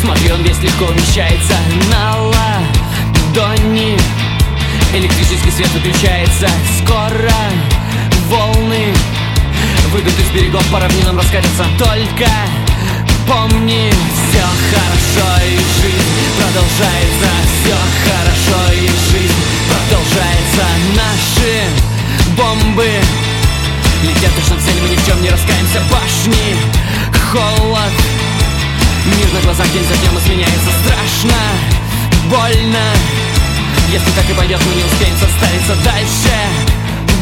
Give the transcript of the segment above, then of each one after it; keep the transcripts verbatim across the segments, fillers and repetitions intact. Смотрю, он весь легко умещается на ладони. Электрический свет выключается скоро. Волны выйдут из берегов, по равнинам раскатятся. Только помни, все хорошо и жизнь продолжается. Все хорошо и жизнь продолжается. Наши бомбы летят точно к цели, мы ни в чем не раскаемся. Башни, холод. Мир на глазах день за днем изменяется. Страшно, больно. Если так и пойдет, мы не успеем составиться дальше,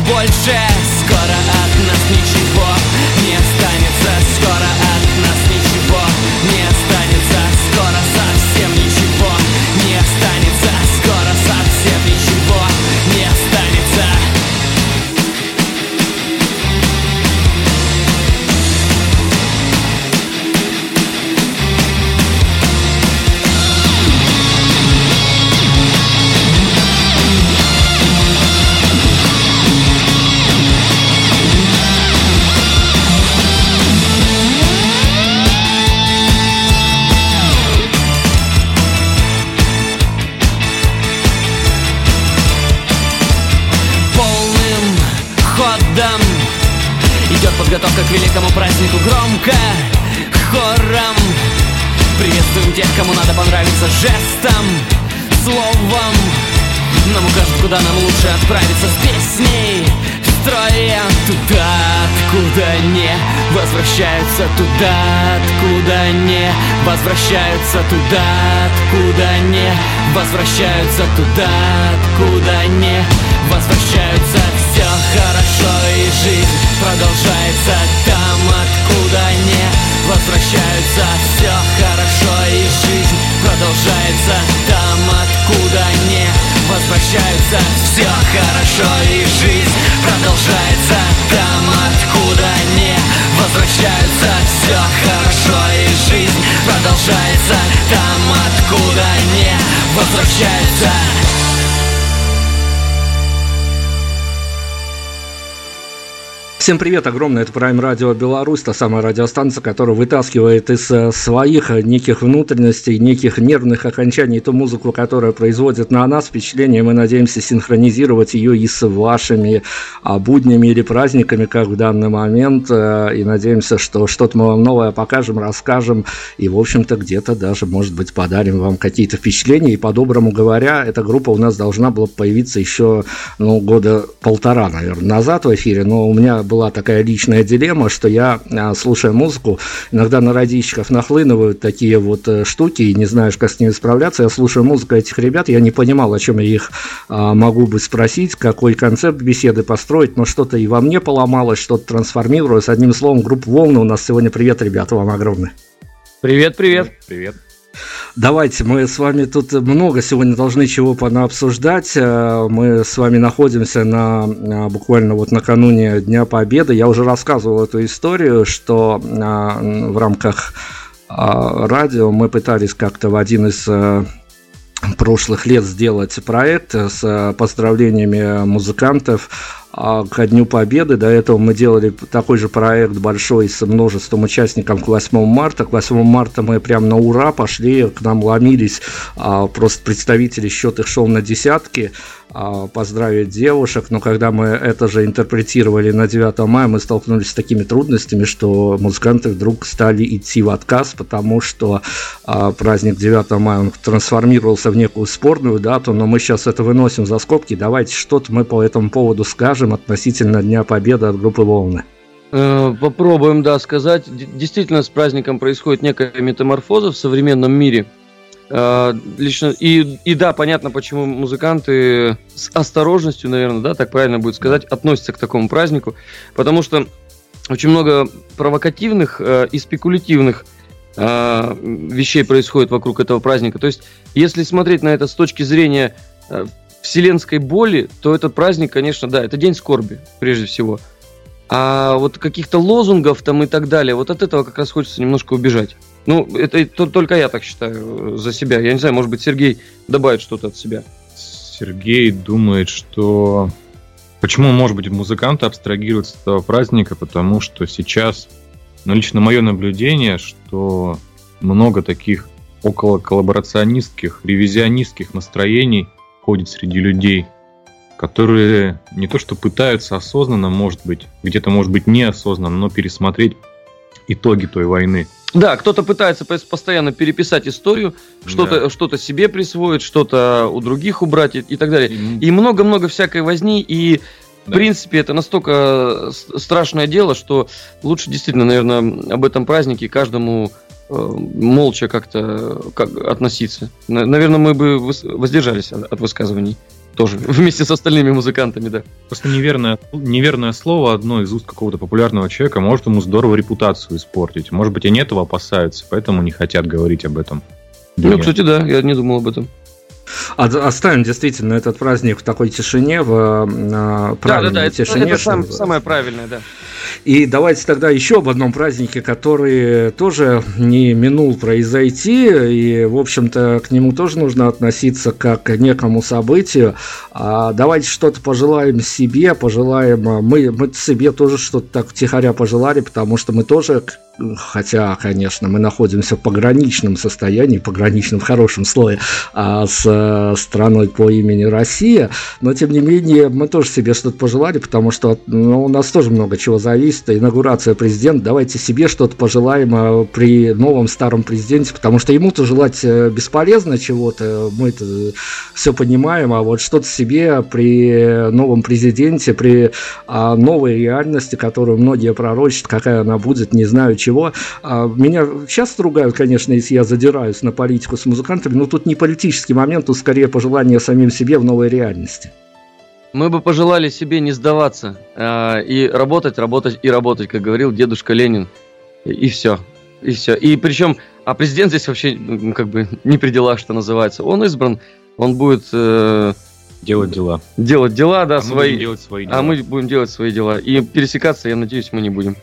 больше. Скоро от нас ничего не останется. Скоро от нас ничего не останется. Скоро совсем ничего не останется. Скоро совсем ничего не останется. Подготовка к великому празднику громко, хором. Приветствуем тех, кому надо понравиться жестом, словом. Нам укажут, куда нам лучше отправиться с песней, строя. Туда, откуда не возвращаются, туда, откуда не возвращаются, туда, откуда не возвращаются, туда, откуда не возвращаются. Все хорошо и жизнь продолжается там, откуда не возвращаются. Все хорошо и жизнь продолжается там, откуда не возвращаются. Все хорошо и жизнь продолжается там, откуда не возвращаются. Все хорошо и жизнь продолжается там, откуда не возвращаются. Всем привет, огромное, это Prime Radio Беларусь, та самая радиостанция, которая вытаскивает из своих неких внутренностей, неких нервных окончаний ту музыку, которая производит на нас впечатление. Мы надеемся синхронизировать ее и с вашими буднями или праздниками, как в данный момент, и надеемся, что что-то мы вам новое покажем, расскажем, и, в общем-то, где-то даже, может быть, подарим вам какие-то впечатления. И, по-доброму говоря, эта группа у нас должна была появиться еще, ну, года полтора, наверное, назад в эфире, но у меня была такая личная дилемма, что я, слушая музыку, иногда на радищиков нахлынывают такие вот штуки, и не знаешь, как с ними справляться. Я слушаю музыку этих ребят, я не понимал, о чем я их могу бы спросить, какой концепт беседы построить, но что-то и во мне поломалось, что-то трансформировалось. Одним словом, группа «Волны» у нас сегодня. Привет, ребята, вам огромное. Привет, привет. Привет. Давайте, мы с вами тут много сегодня должны чего понаобсуждать. Мы с вами находимся на, буквально вот накануне Дня Победы. Я уже рассказывал эту историю, что в рамках радио мы пытались как-то в один из прошлых лет сделать проект с поздравлениями музыкантов ко Дню Победы. До этого мы делали такой же проект большой с множеством участников к восьмому марта. К восьмому марта мы прям на ура пошли, к нам ломились просто представители, счет их шел на десятки, поздравить девушек. Но когда мы это же интерпретировали на девятое мая, мы столкнулись с такими трудностями, что музыканты вдруг стали идти в отказ, потому что праздник девятого мая он трансформировался в некую спорную дату, но мы сейчас это выносим за скобки. Давайте что-то мы по этому поводу скажем относительно Дня Победы от группы «Волны». Попробуем, да, сказать. Действительно, с праздником происходит некая метаморфоза в современном мире. Лично, и, и да, понятно, почему музыканты с осторожностью, наверное, да, так правильно будет сказать, относятся к такому празднику. Потому что очень много провокативных и спекулятивных вещей происходит вокруг этого праздника. То есть, если смотреть на это с точки зрения вселенской боли, то этот праздник, конечно, да, это день скорби, прежде всего. А вот каких-то лозунгов там и так далее, вот от этого как раз хочется немножко убежать. Ну, это только я так считаю за себя. Я не знаю, может быть, Сергей добавит что-то от себя. Сергей думает, что... Почему, может быть, музыканты абстрагируются от этого праздника? Потому что сейчас, ну, лично мое наблюдение, что много таких около коллаборационистских, ревизионистских настроений ходит среди людей, которые не то что пытаются осознанно, может быть, где-то, может быть, неосознанно, но пересмотреть итоги той войны. Да, кто-то пытается постоянно переписать историю, да. что-то, что-то себе присвоить, что-то у других убрать и, и так далее. И... и много-много всякой возни, и, да. в принципе, это настолько страшное дело, что лучше действительно, наверное, об этом празднике каждому э, молча как-то как, относиться. Наверное, мы бы воздержались от, от высказываний. Тоже вместе с остальными музыкантами, да. Просто неверное, неверное слово одно из уст какого-то популярного человека может ему здорово репутацию испортить. Может быть, они этого опасаются, поэтому не хотят говорить об этом. Ну, Нет. кстати, да, я не думал об этом. Оставим действительно этот праздник в такой тишине, в правильной да, да, да, тишине. Это, это сам, самое правильное, да. И давайте тогда еще об одном празднике, который тоже не минул произойти, и, в общем-то, к нему тоже нужно относиться как к некому событию. Давайте что-то пожелаем себе, пожелаем... Мы, мы себе тоже что-то так втихаря пожелали, потому что мы тоже... Хотя, конечно, мы находимся в пограничном состоянии, пограничном в хорошем слое, а с страной по имени Россия, но, тем не менее, мы тоже себе что-то пожелали, потому что ну, у нас тоже много чего зависит, инаугурация президента, давайте себе что-то пожелаем при новом старом президенте, потому что ему-то желать бесполезно чего-то, мы-то все понимаем, а вот что-то себе при новом президенте, при новой реальности, которую многие пророчат, какая она будет, не знаю, чего. Меня часто ругают, конечно, если я задираюсь на политику с музыкантами, но тут не политический момент, тут скорее пожелание самим себе в новой реальности. Мы бы пожелали себе не сдаваться и работать, работать и работать, как говорил дедушка Ленин. И все. И все. И причем, а президент здесь вообще как бы не при делах, что называется. Он избран, он будет... Э, делать дела. Делать дела, да, а свои. Мы свои дела. А мы будем делать свои дела. И пересекаться, я надеюсь, мы не будем.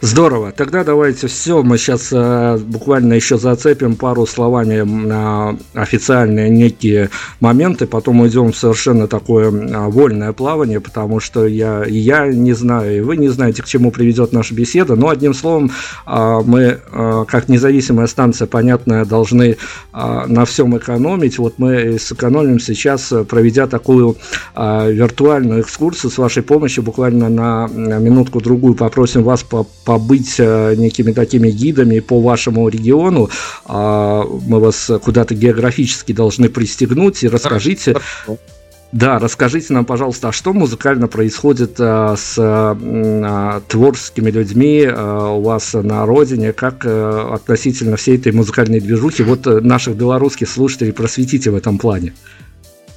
Здорово, тогда давайте все, мы сейчас э, буквально еще зацепим пару словами на э, официальные некие моменты, потом уйдем в совершенно такое э, вольное плавание, потому что я, я не знаю, и вы не знаете, к чему приведет наша беседа, но одним словом, э, мы э, как независимая станция, понятно, должны э, на всем экономить, вот мы сэкономим сейчас, проведя такую э, виртуальную экскурсию с вашей помощью, буквально на минутку-другую попросим вас по побыть некими такими гидами по вашему региону. Мы вас куда-то географически должны пристегнуть. И расскажите, да, расскажите нам, пожалуйста, а что музыкально происходит с творческими людьми у вас на родине, как относительно всей этой музыкальной движухи. Вот наших белорусских слушателей просветите в этом плане.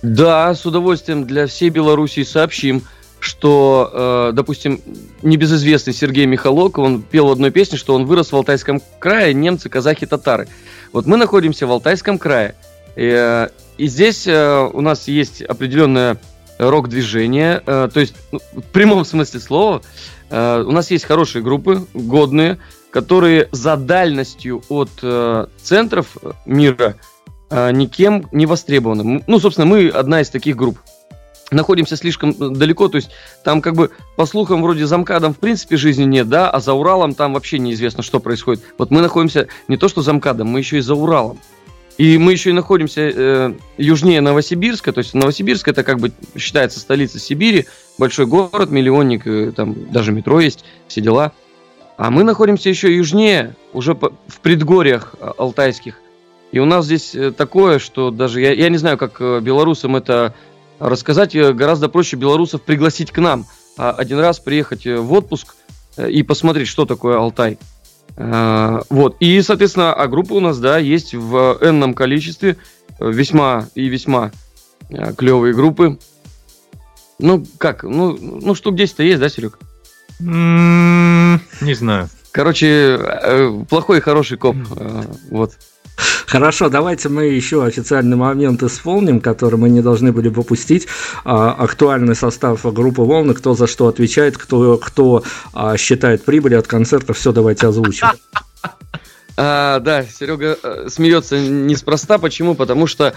Да, с удовольствием для всей Белоруссии сообщим, что, допустим, небезызвестный Сергей Михалок, он пел в одной песне, что он вырос в Алтайском крае, немцы, казахи, татары. Вот мы находимся в Алтайском крае, и, и здесь у нас есть определенное рок-движение, то есть в прямом смысле слова у нас есть хорошие группы, годные, которые за дальностью от центров мира никем не востребованы. Ну, собственно, мы одна из таких групп. Находимся слишком далеко, то есть там как бы по слухам вроде за МКАДом в принципе жизни нет, да, а за Уралом там вообще неизвестно, что происходит. Вот мы находимся не то что за МКАДом, мы еще и за Уралом. И мы еще и находимся э, южнее Новосибирска, то есть Новосибирск это как бы считается столица Сибири, большой город, миллионник, э, там даже метро есть, все дела. А мы находимся еще южнее, уже по, в предгорьях алтайских. И у нас здесь такое, что даже, я, я не знаю, как белорусам это... Рассказать гораздо проще белорусов пригласить к нам. Один раз приехать в отпуск и посмотреть, что такое Алтай. Вот. И, соответственно, а группы у нас, да, есть в энном количестве, весьма и весьма клевые группы. Ну, как? Ну, ну штук десять-то есть, да, Серег? Не знаю. Короче, плохой и хороший коп. Вот. Хорошо, давайте мы еще официальный момент исполним, который мы не должны были попустить. А, актуальный состав группы «Волны», кто за что отвечает, кто, кто а, считает прибыли от концерта, все давайте озвучим. А, да, Серега смеется неспроста. Почему? Потому что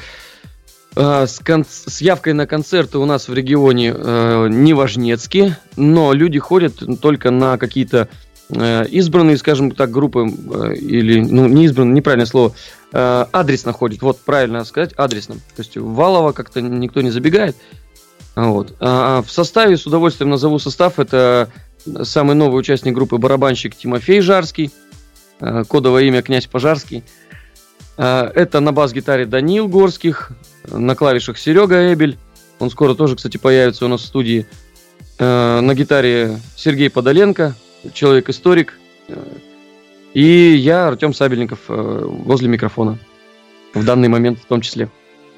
а, с, кон- с явкой на концерты у нас в регионе а, неважнецки, но люди ходят только на какие-то избранные, скажем так, группы, или, ну, не избранные, неправильное слово, адресно ходит, вот, правильно сказать, адресно. То есть валово как-то никто не забегает. Вот. А в составе, с удовольствием назову состав, это самый новый участник группы барабанщик Тимофей Жарский, кодовое имя Князь Пожарский. Это на бас-гитаре Даниил Горских, на клавишах Серега Эбель, он скоро тоже, кстати, появится у нас в студии. На гитаре Сергей Подоленко, человек-историк, и я, Артем Сабельников, возле микрофона, в данный момент в том числе.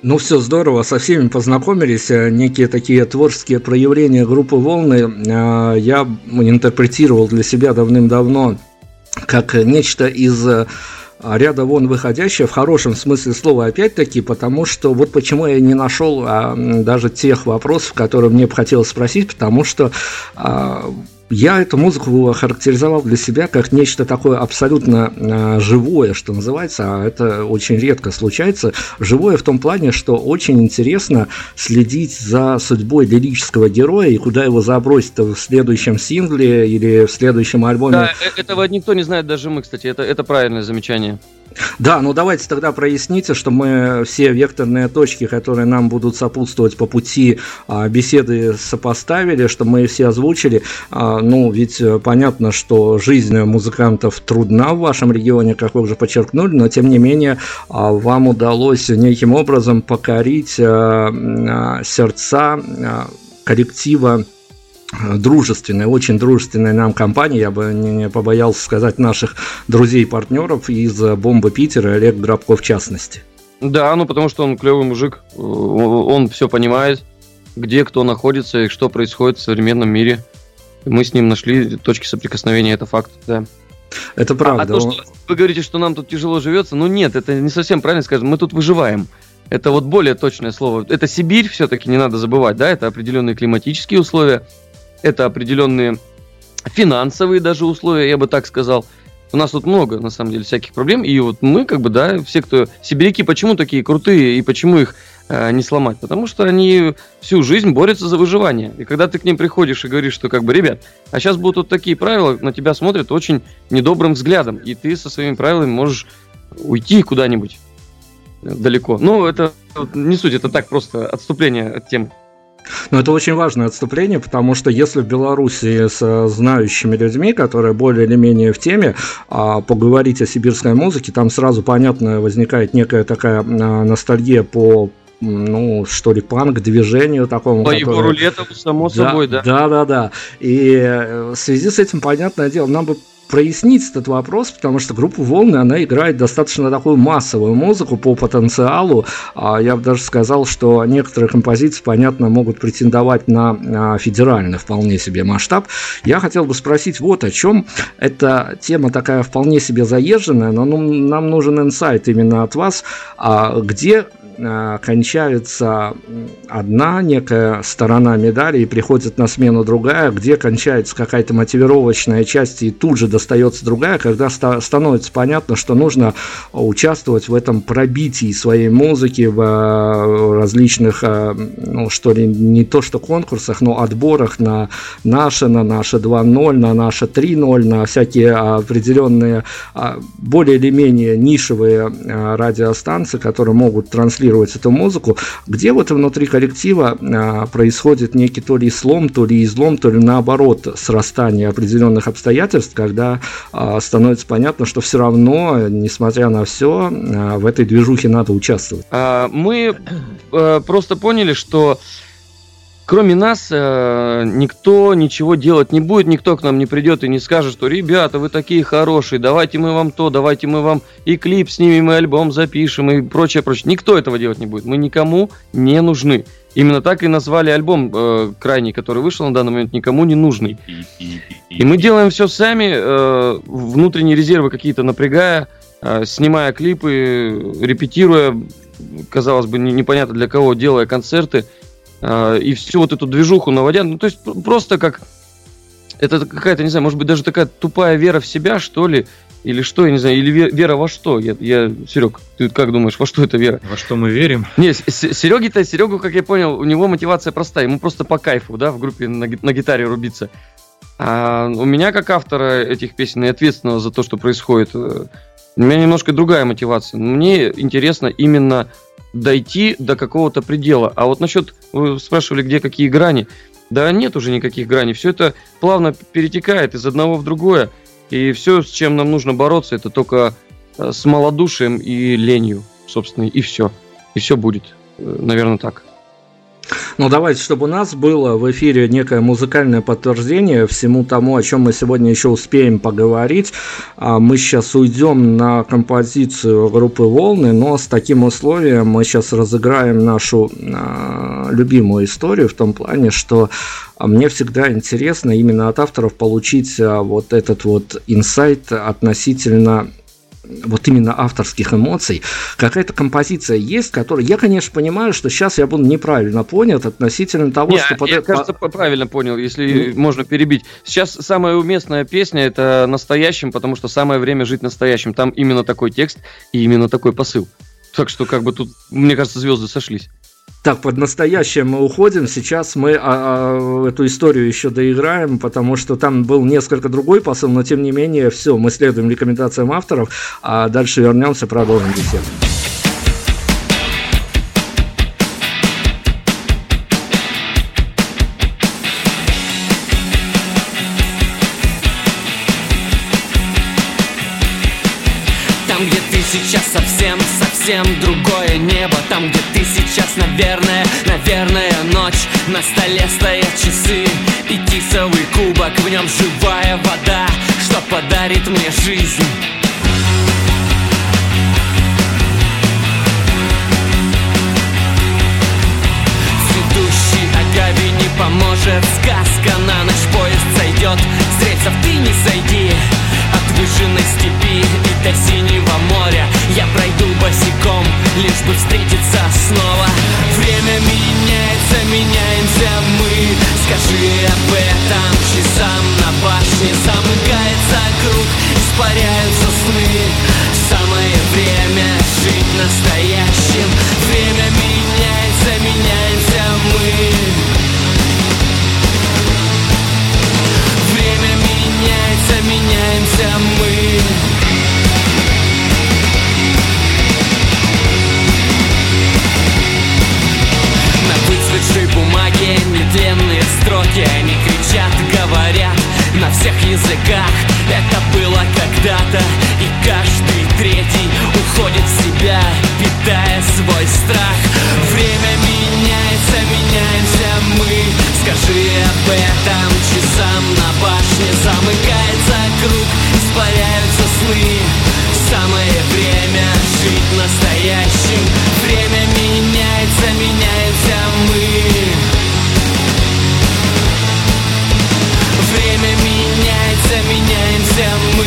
Ну все здорово, со всеми познакомились, некие такие творческие проявления группы «Волны» я интерпретировал для себя давным-давно как нечто из ряда вон выходящее, в хорошем смысле слова опять-таки, потому что вот почему я не нашел а, даже тех вопросов, которые мне бы хотелось спросить, потому что а, я эту музыку охарактеризовал для себя как нечто такое абсолютно э, живое, что называется, а это очень редко случается. Живое в том плане, что очень интересно следить за судьбой лирического героя и куда его забросить в следующем сингле или в следующем альбоме. Да, этого никто не знает, даже мы, кстати, это, это правильное замечание. Да, ну давайте тогда проясните, что мы все векторные точки, которые нам будут сопутствовать по пути беседы, сопоставили, что мы все озвучили. Ну, ведь понятно, что жизнь музыкантов трудна в вашем регионе, как вы уже подчеркнули, но тем не менее вам удалось неким образом покорить сердца коллектива дружественная, очень дружественная нам компания, я бы не побоялся сказать, наших друзей-партнеров из «Бомбы Питера», Олег Грабков в частности. Да, ну потому что он клевый мужик, он все понимает, где кто находится и что происходит в современном мире. Мы с ним нашли точки соприкосновения, это факт, да. Это правда. А, а то, что вы говорите, что нам тут тяжело живется, ну нет, это не совсем правильно сказано, мы тут выживаем. Это вот более точное слово. Это Сибирь, все-таки не надо забывать, да, это определенные климатические условия, это определенные финансовые даже условия, я бы так сказал. У нас тут много, на самом деле, всяких проблем. И вот мы, как бы, да, все, кто... Сибиряки почему такие крутые и почему их э, не сломать? Потому что они всю жизнь борются за выживание. И когда ты к ним приходишь и говоришь, что, как бы, ребят, а сейчас будут вот такие правила, на тебя смотрят очень недобрым взглядом. И ты со своими правилами можешь уйти куда-нибудь далеко. Ну, это не суть, это так, просто отступление от темы. Но это очень важное отступление, потому что если в Беларуси с знающими людьми, которые более или менее в теме, поговорить о сибирской музыке, там сразу, понятно, возникает некая такая ностальгия по, ну, что ли, панк-движению такому. По его рулетам, само собой, да. Да-да-да. И в связи с этим, понятное дело, нам бы прояснить этот вопрос, потому что группа «Волны», она играет достаточно такую массовую музыку по потенциалу. Я бы даже сказал, что некоторые композиции, понятно, могут претендовать на федеральный вполне себе масштаб. Я хотел бы спросить вот о чем. Эта тема такая вполне себе заезженная, но нам нужен инсайт именно от вас. Где кончается одна некая сторона медали и приходит на смену другая, где кончается какая-то мотивировочная часть и тут же достается другая, когда ста- становится понятно, что нужно участвовать в этом пробитии своей музыки в различных, ну, что ли, не то что конкурсах, но отборах на наши, на наши два ноль, на наши три ноль, на всякие определенные более или менее нишевые радиостанции, которые могут транслировать эту музыку, где вот внутри коллектива а, происходит некий то ли слом, то ли излом, то ли наоборот срастание определенных обстоятельств, когда а, становится понятно, что все равно, несмотря на все, а, в этой движухе надо участвовать. Мы а, просто поняли, что кроме нас э, никто ничего делать не будет, никто к нам не придет и не скажет, что ребята, вы такие хорошие, давайте мы вам то, давайте мы вам и клип снимем, и альбом запишем, и прочее, прочее. Никто этого делать не будет, мы никому не нужны. Именно так и назвали альбом э, крайний, который вышел на данный момент, никому не нужный. И мы делаем все сами, э, внутренние резервы какие-то напрягая, э, снимая клипы, репетируя, казалось бы, не, непонятно для кого, делая концерты, э, и всю вот эту движуху наводя. Ну, то есть просто как... Это какая-то, не знаю, может быть, даже такая тупая вера в себя, что ли, или что, я не знаю, или вера во что? Я, я, Серег, ты как думаешь, во что это вера? Во что мы верим? Не, Сереге-то, Серегу, как я понял, у него мотивация простая, ему просто по кайфу, да, в группе на, на гитаре рубиться. А у меня, как автора этих песен и ответственного за то, что происходит, у меня немножко другая мотивация. Мне интересно именно дойти до какого-то предела. А вот насчет, вы спрашивали, где какие грани. Да нет уже никаких граней, все это плавно перетекает из одного в другое. И все, с чем нам нужно бороться, это только с малодушием и ленью, собственно, и все. И все будет, наверное, так. Ну, давайте, чтобы у нас было в эфире некое музыкальное подтверждение всему тому, о чем мы сегодня еще успеем поговорить. Мы сейчас уйдем на композицию группы «Волны», но с таким условием мы сейчас разыграем нашу любимую историю в том плане, что мне всегда интересно именно от авторов получить вот этот вот инсайт относительно... вот именно авторских эмоций. Какая-то композиция есть, которая... Я, конечно, понимаю, что сейчас я буду неправильно понят относительно того, не, что... Я, под... я, кажется, правильно понял, если ну... можно перебить. Сейчас самая уместная песня — это «Настоящим», потому что самое время жить настоящим. Там именно такой текст и именно такой посыл. Так что, как бы тут, мне кажется, звезды сошлись. Так, под «Настоящее» мы уходим. Сейчас мы а, а, эту историю еще доиграем, потому что там был несколько другой посыл, но тем не менее, все, мы следуем рекомендациям авторов, а дальше вернемся, продолжим беседу. Там, где ты сейчас, совсем, совсем другое небо. Там, где ты сейчас, наверное, наверное, ночь. На столе стоят часы и кисовый кубок. В нем живая вода, что подарит мне жизнь. Цветущий агавий не поможет. Сказка на ночь, поезд сойдет. С рельсов ты не сойди. От выжженной степи и до синего моря я пройду босиком, лишь бы встретиться снова. Время меняется, меняемся мы. Скажи об этом часам на башне. Замыкается круг, испаряются сны. Самое время жить настоящим. Время меняется, меняемся мы. Меняется, меняемся мы. На выцветшей бумаге нетленные строки. Они кричат, говорят на всех языках. Это было когда-то, и каждый третий уходит в себя, питая свой страх. Время меняется, меняемся мы. Скажи об этом часам на башне. Замыкается круг, испаряются сны. Самое время жить настоящим. Время меняется, меняемся мы. Время меняется, меняемся мы.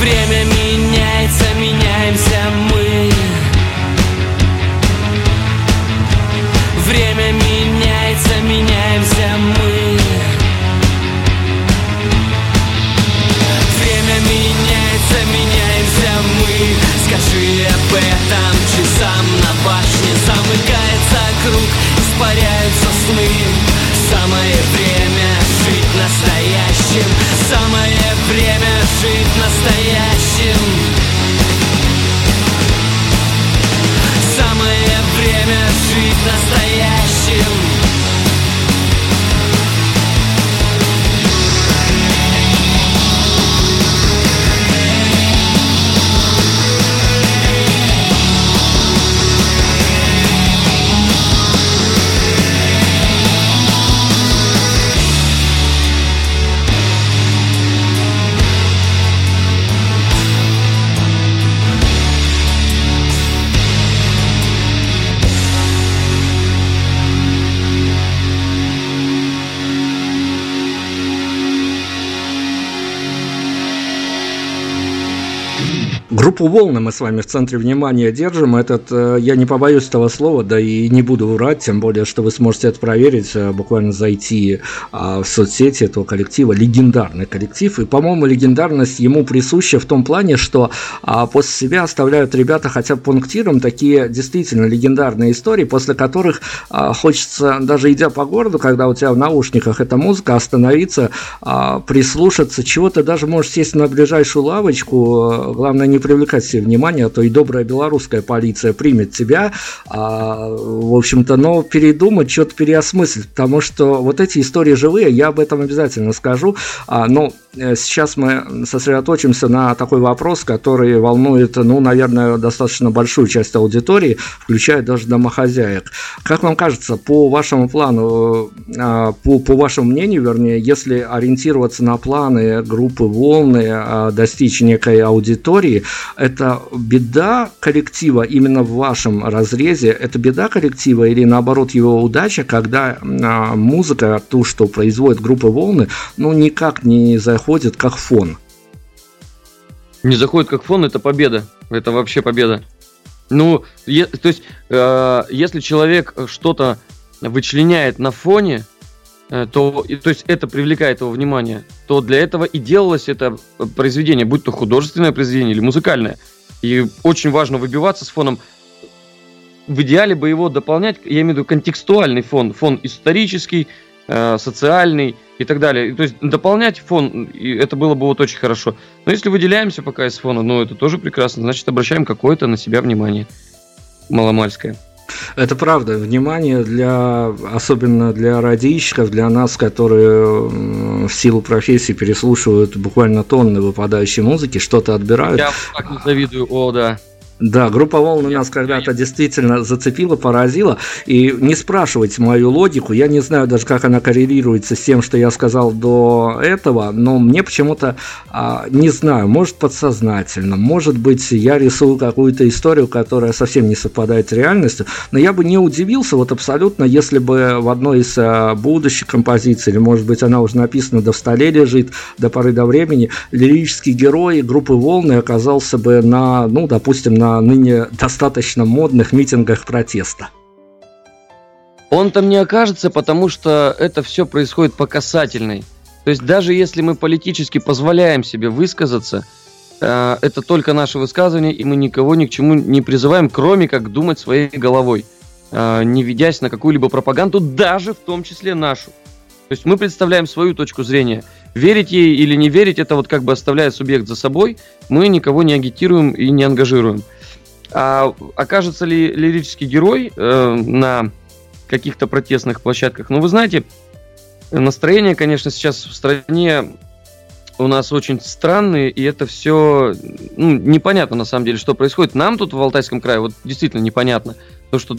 Время меняется, меняемся мы. Время меняется, меняемся мы. Группу «Волны» мы с вами в центре внимания держим. Этот, я не побоюсь этого слова, да и не буду врать, тем более, что вы сможете это проверить, буквально зайти в соцсети этого коллектива. Легендарный коллектив, и, по-моему, легендарность ему присуща в том плане, что после себя оставляют ребята хотя бы пунктиром такие действительно легендарные истории, после которых хочется, даже идя по городу, когда у тебя в наушниках эта музыка, остановиться, прислушаться, чего-то даже можешь сесть на ближайшую лавочку, главное не привлекать себе внимания, а то и добрая белорусская полиция примет тебя, а, в общем-то, но передумать, что-то переосмыслить, потому что вот эти истории живые, я об этом обязательно скажу, а, но сейчас мы сосредоточимся на такой вопрос, который волнует, ну, наверное, достаточно большую часть аудитории, включая даже домохозяек. Как вам кажется, по вашему плану, а, по, по вашему мнению, вернее, если ориентироваться на планы группы «Волны», а, достичь некой аудитории, это беда коллектива именно в вашем разрезе? Это беда коллектива или наоборот его удача, когда музыка, ту, что производит группа «Волны», ну никак не заходит как фон? Не заходит как фон, это победа. Это вообще победа. Ну, е- то есть, э- если человек что-то вычленяет на фоне, то, то есть это привлекает его внимание, то для этого и делалось это произведение, будь то художественное произведение или музыкальное. И очень важно выбиваться с фоном. В идеале бы его дополнять, я имею в виду контекстуальный фон, фон исторический, э, социальный и так далее. И, то есть дополнять фон, и это было бы вот очень хорошо. Но если выделяемся пока из фона, ну это тоже прекрасно, значит обращаем какое-то на себя внимание маломальское. Это правда, внимание для, особенно для радийщиков, для нас, которые в силу профессии переслушивают буквально тонны выпадающей музыки, что-то отбирают. Я так не завидую, о да. Да, группа «Волны» нас когда-то действительно зацепила, поразила. И не спрашивайте мою логику, я не знаю даже, как она коррелируется с тем, что я сказал до этого, но мне почему-то, а, не знаю, может подсознательно, может быть, я рисую какую-то историю, которая совсем не совпадает с реальностью, но я бы не удивился вот абсолютно, если бы в одной из а, будущих композиций, или, может быть, она уже написана, да в столе лежит до поры до времени, лирический герой группы «Волны» оказался бы на, ну, допустим, на на ныне достаточно модных митингах протеста. Он там не окажется, потому что это все происходит по касательной. То есть даже если мы политически позволяем себе высказаться, это только наше высказывание, и мы никого ни к чему не призываем, кроме как думать своей головой, не ведясь на какую-либо пропаганду, даже в том числе нашу. То есть мы представляем свою точку зрения. Верить ей или не верить, это вот как бы оставляет субъект за собой, мы никого не агитируем и не ангажируем. А окажется ли лирический герой э, на каких-то протестных площадках? Ну, вы знаете, настроение, конечно, сейчас в стране у нас очень странное, и это все, ну, непонятно на самом деле, что происходит. Нам тут в Алтайском крае вот действительно непонятно, потому что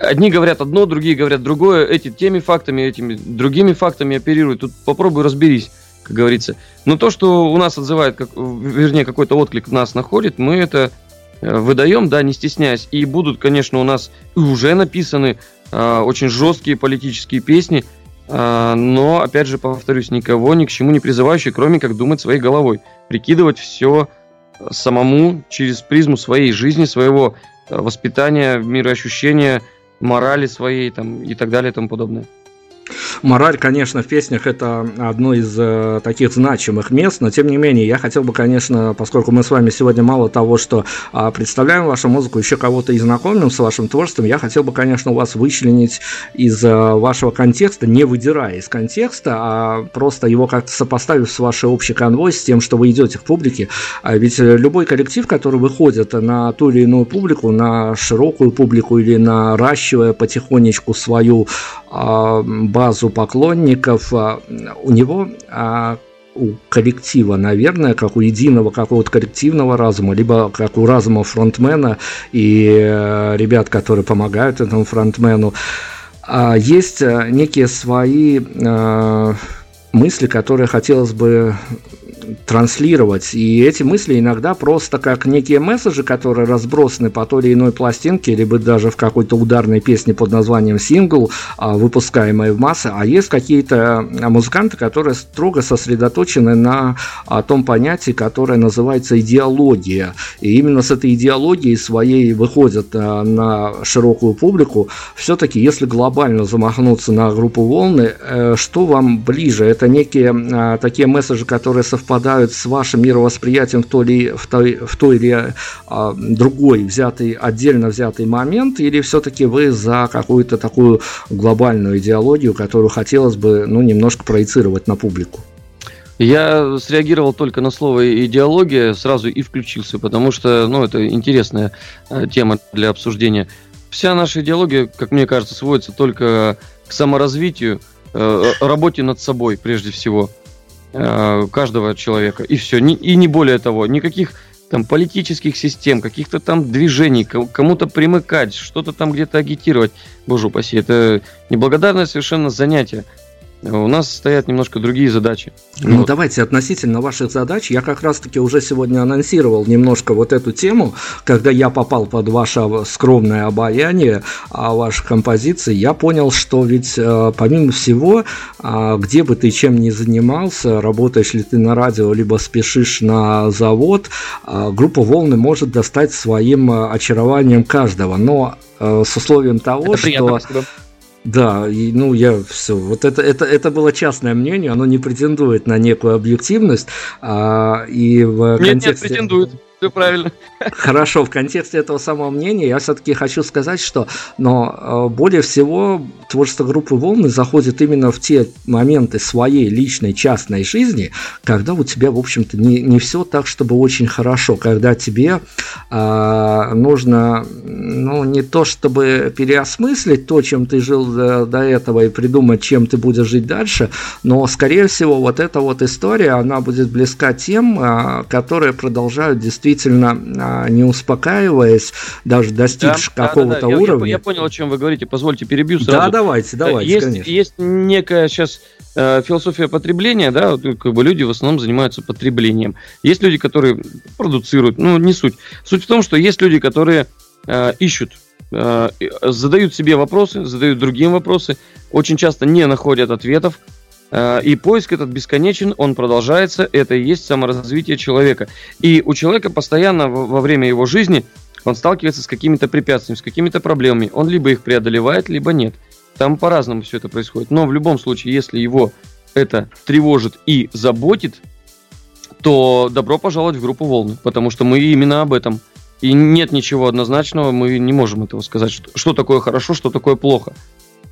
одни говорят одно, другие говорят другое, эти теми фактами, этими другими фактами оперируют. Тут попробуй разберись, как говорится. Но то, что у нас отзывает, как, вернее, какой-то отклик нас находит, мы это выдаем, да, не стесняясь. И будут, конечно, у нас уже написаны э, очень жесткие политические песни, э, но, опять же, повторюсь, никого ни к чему не призывающие, кроме как думать своей головой, прикидывать все самому через призму своей жизни, своего воспитания, мироощущения, морали своей там, и так далее и тому подобное. Мораль, конечно, в песнях это одно из э, таких значимых мест, но тем не менее я хотел бы, конечно, поскольку мы с вами сегодня мало того, что э, представляем вашу музыку, еще кого-то и знакомим с вашим творчеством, я хотел бы, конечно, у вас вычленить из э, вашего контекста, не выдирая из контекста, а просто его как-то сопоставив с вашей общей конвой, с тем, что вы идете к публике. А ведь любой коллектив, который выходит на ту или иную публику, на широкую публику или наращивая потихонечку свою э, базу поклонников, у него, у коллектива, наверное, как у единого какого-то коллективного разума, либо как у разума фронтмена и ребят, которые помогают этому фронтмену, есть некие свои мысли, которые хотелось бы транслировать. И эти мысли иногда просто как некие месседжи, которые разбросаны по той или иной пластинке, либо даже в какой-то ударной песне под названием сингл, выпускаемой в массы. А есть какие-то музыканты, которые строго сосредоточены на том понятии, которое называется идеология. И именно с этой идеологией своей выходят на широкую публику. Все-таки, если глобально замахнуться на группу «Волны», что вам ближе? Это некие такие месседжи, которые совпадают с вашим мировосприятием в той или, в той, в той или а, другой взятый, отдельно взятый момент, или все-таки вы за какую-то такую глобальную идеологию, которую хотелось бы, ну, немножко проецировать на публику? Я среагировал только на слово «идеология», сразу и включился, потому что, ну, это интересная тема для обсуждения. Вся наша идеология, как мне кажется, сводится только к саморазвитию, работе над собой, прежде всего, каждого человека. И все. И не более того. Никаких там политических систем, каких-то там движений, кому-то примыкать, что-то там где-то агитировать. Боже упаси, это неблагодарное совершенно занятие. У нас стоят немножко другие задачи. Ну, вот. Давайте относительно ваших задач. Я как раз-таки уже сегодня анонсировал немножко вот эту тему. Когда я попал под ваше скромное обаяние ваших композиций, я понял, что ведь помимо всего, где бы ты чем ни занимался, работаешь ли ты на радио, либо спешишь на завод, группа «Волны» может достать своим очарованием каждого. Но с условием того, это приятно, что... Спасибо. Да, и, ну я все, вот это, это, это было частное мнение, оно не претендует на некую объективность, а, и в нет, контексте... Нет, претендует. Все правильно. Хорошо, в контексте этого самого мнения я все-таки хочу сказать, что но более всего творчество группы «Волны» заходит именно в те моменты своей личной, частной жизни, когда у тебя, в общем-то, не, не все так, чтобы очень хорошо, когда тебе э, нужно, ну, не то чтобы переосмыслить то, чем ты жил до, до этого, и придумать, чем ты будешь жить дальше, но, скорее всего, вот эта вот история, она будет близка тем, э, которые продолжают действительно действительно не успокаиваясь, даже достигши да, какого-то да, да, уровня. Я, я понял, о чем вы говорите. Позвольте, перебью сразу. Да, давайте, давайте, есть, конечно. Есть некая сейчас э, философия потребления, да, вот, как бы люди в основном занимаются потреблением. Есть люди, которые продуцируют, ну, не суть. Суть в том, что есть люди, которые э, ищут, э, задают себе вопросы, задают другим вопросы, очень часто не находят ответов. И поиск этот бесконечен, он продолжается, это и есть саморазвитие человека. И у человека постоянно во время его жизни он сталкивается с какими-то препятствиями, с какими-то проблемами. Он либо их преодолевает, либо нет. Там по-разному все это происходит. Но в любом случае, если его это тревожит и заботит, то добро пожаловать в группу «Волны», потому что мы именно об этом. И нет ничего однозначного, мы не можем этого сказать, что, что такое хорошо, что такое плохо.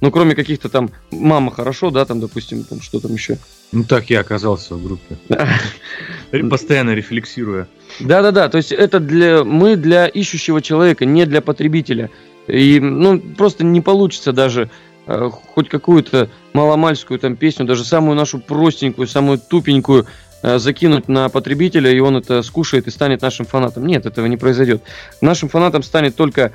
Ну, кроме каких-то там «мама, хорошо», да, там, допустим, там, что там еще. Ну, так я оказался в группе. Постоянно рефлексируя. Да-да-да, то есть это для мы для ищущего человека, не для потребителя. И, ну, просто не получится даже э, хоть какую-то маломальскую там песню, даже самую нашу простенькую, самую тупенькую э, закинуть на потребителя, и он это скушает и станет нашим фанатом. Нет, этого не произойдет. Нашим фанатом станет только...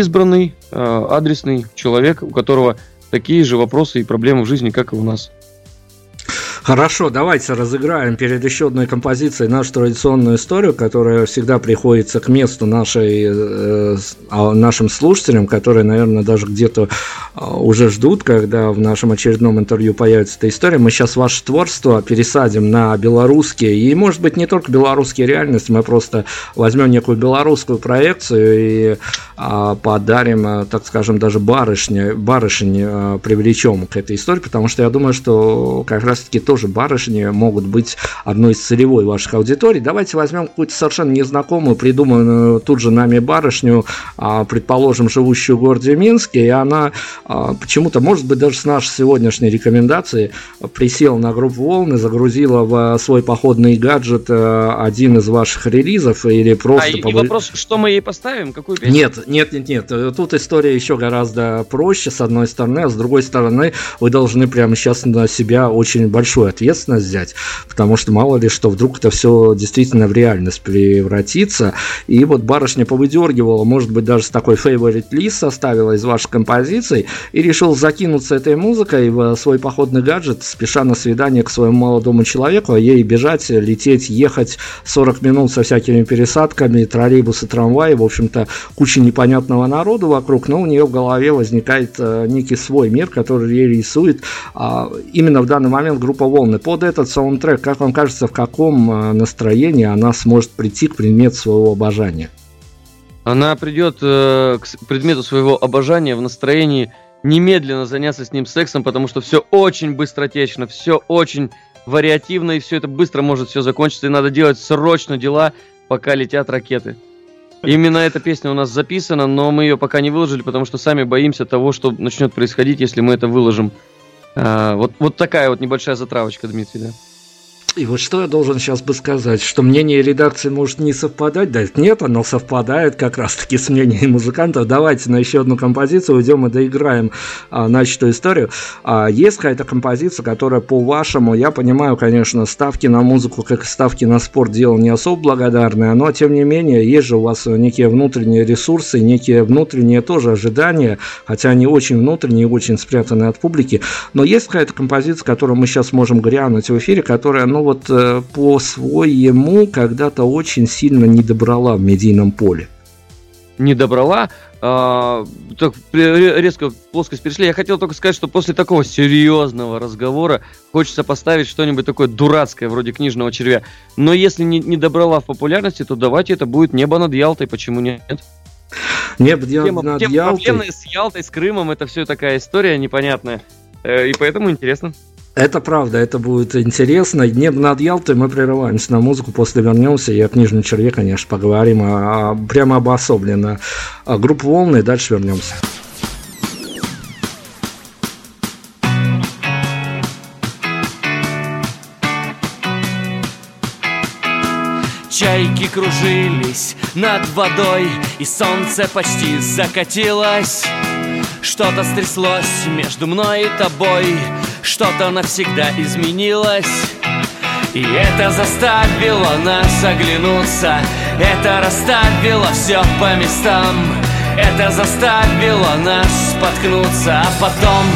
избранный, адресный человек, у которого такие же вопросы и проблемы в жизни, как и у нас. Хорошо, давайте разыграем перед еще одной композицией нашу традиционную историю, которая всегда приходится к месту нашей, э, нашим слушателям, которые, наверное, даже где-то уже ждут, когда в нашем очередном интервью появится эта история. Мы сейчас ваше творчество пересадим на белорусские, и, может быть, не только белорусские реальности, мы просто возьмем некую белорусскую проекцию и э, подарим, э, так скажем, даже барышне, барышень э, привлечем к этой истории, потому что я думаю, что как раз-таки то, тоже барышни могут быть одной из целевой ваших аудиторий. Давайте возьмем какую-то совершенно незнакомую, придуманную тут же нами барышню, предположим, живущую в городе Минске, и она почему-то, может быть, даже с нашей сегодняшней рекомендации присела на группу «Волны», загрузила в свой походный гаджет один из ваших релизов или просто... А, пов... и вопрос, что мы ей поставим? Какую песню? Нет, нет, нет, нет. Тут история еще гораздо проще, с одной стороны, а с другой стороны, вы должны прямо сейчас на себя очень большую большую ответственность взять, потому что мало ли что, вдруг это все действительно в реальность превратится. И вот барышня повыдергивала, может быть, даже с такой favorite list составила из ваших композиций и решил закинуться этой музыкой в свой походный гаджет, спеша на свидание к своему молодому человеку, а ей бежать, лететь, ехать сорок минут со всякими пересадками, троллейбусы, трамваи, в общем-то, куча непонятного народу вокруг, но у нее в голове возникает некий свой мир, который ей рисует именно в данный момент группа «Волны». Под этот саундтрек, как вам кажется, в каком настроении она сможет прийти к предмету своего обожания? Она придет э, к предмету своего обожания в настроении немедленно заняться с ним сексом, потому что все очень быстротечно, все очень вариативно, и все это быстро может все закончиться, и надо делать срочно дела, пока летят ракеты. Именно эта песня у нас записана, но мы ее пока не выложили, потому что сами боимся того, что начнет происходить, если мы это выложим. А, вот, вот такая вот небольшая затравочка, Дмитрий, да? И вот что я должен сейчас бы сказать, что мнение редакции может не совпадать, да нет, оно совпадает как раз-таки с мнением музыкантов. Давайте на еще одну композицию уйдем и доиграем а, начатую историю. А, есть какая-то композиция, которая по-вашему, я понимаю, конечно, ставки на музыку, как и ставки на спорт, дело не особо благодарное, но тем не менее, есть же у вас некие внутренние ресурсы, некие внутренние тоже ожидания, хотя они очень внутренние, очень спрятаны от публики, но есть какая-то композиция, которую мы сейчас можем грянуть в эфире, которая, ну, вот э, по-своему когда-то очень сильно не добрала в медийном поле. Не добрала? А, так резко плоскость перешли. Я хотел только сказать, что после такого серьезного разговора хочется поставить что-нибудь такое дурацкое, вроде «Книжного червя». Но если не, не добрала в популярности, то давайте это будет «Небо над Ялтой». Почему нет? Небо над Ялтой. Проблемы с Ялтой, с Крымом, это все такая история непонятная. И поэтому интересно. Это правда, это будет интересно. «Небо над Ялтой» мы прерываемся на музыку, после вернемся и о «Книжном черве», конечно, поговорим а, прямо обособленно. А, группа «Волны», и дальше вернемся. Чайки кружились над водой, и солнце почти закатилось. Что-то стряслось между мной и тобой, что-то навсегда изменилось. И это заставило нас оглянуться, это расставило все по местам, это заставило нас споткнуться, а потом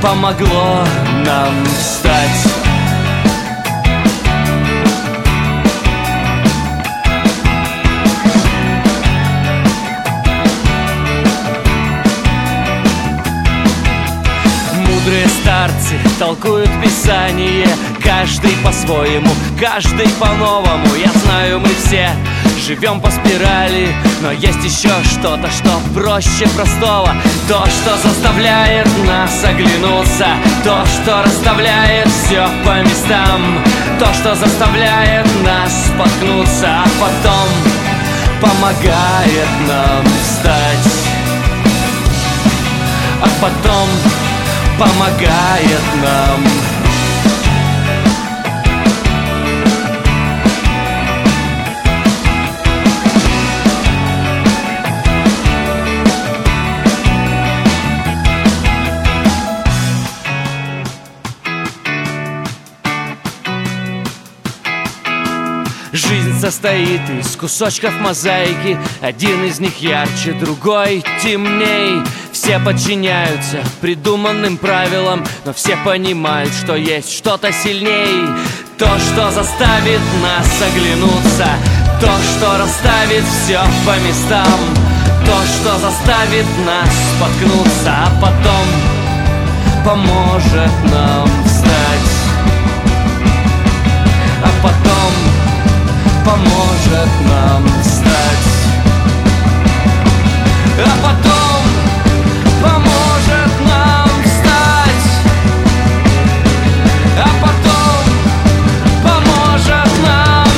помогло нам встать. Мудрые старцы толкуют Писание, каждый по-своему, каждый по-новому. Я знаю, мы все живем по спирали, но есть еще что-то, что проще простого. То, что заставляет нас оглянуться, то, что расставляет все по местам, то, что заставляет нас споткнуться, а потом помогает нам встать. А потом помогает нам. Жизнь состоит из кусочков мозаики, один из них ярче, другой темней. Все подчиняются придуманным правилам, но все понимают, что есть что-то сильней. То, что заставит нас оглянуться, то, что расставит все по местам, то, что заставит нас споткнуться, а потом поможет нам встать, а потом поможет нам встать, а потом поможет нам встать, а потом поможет нам.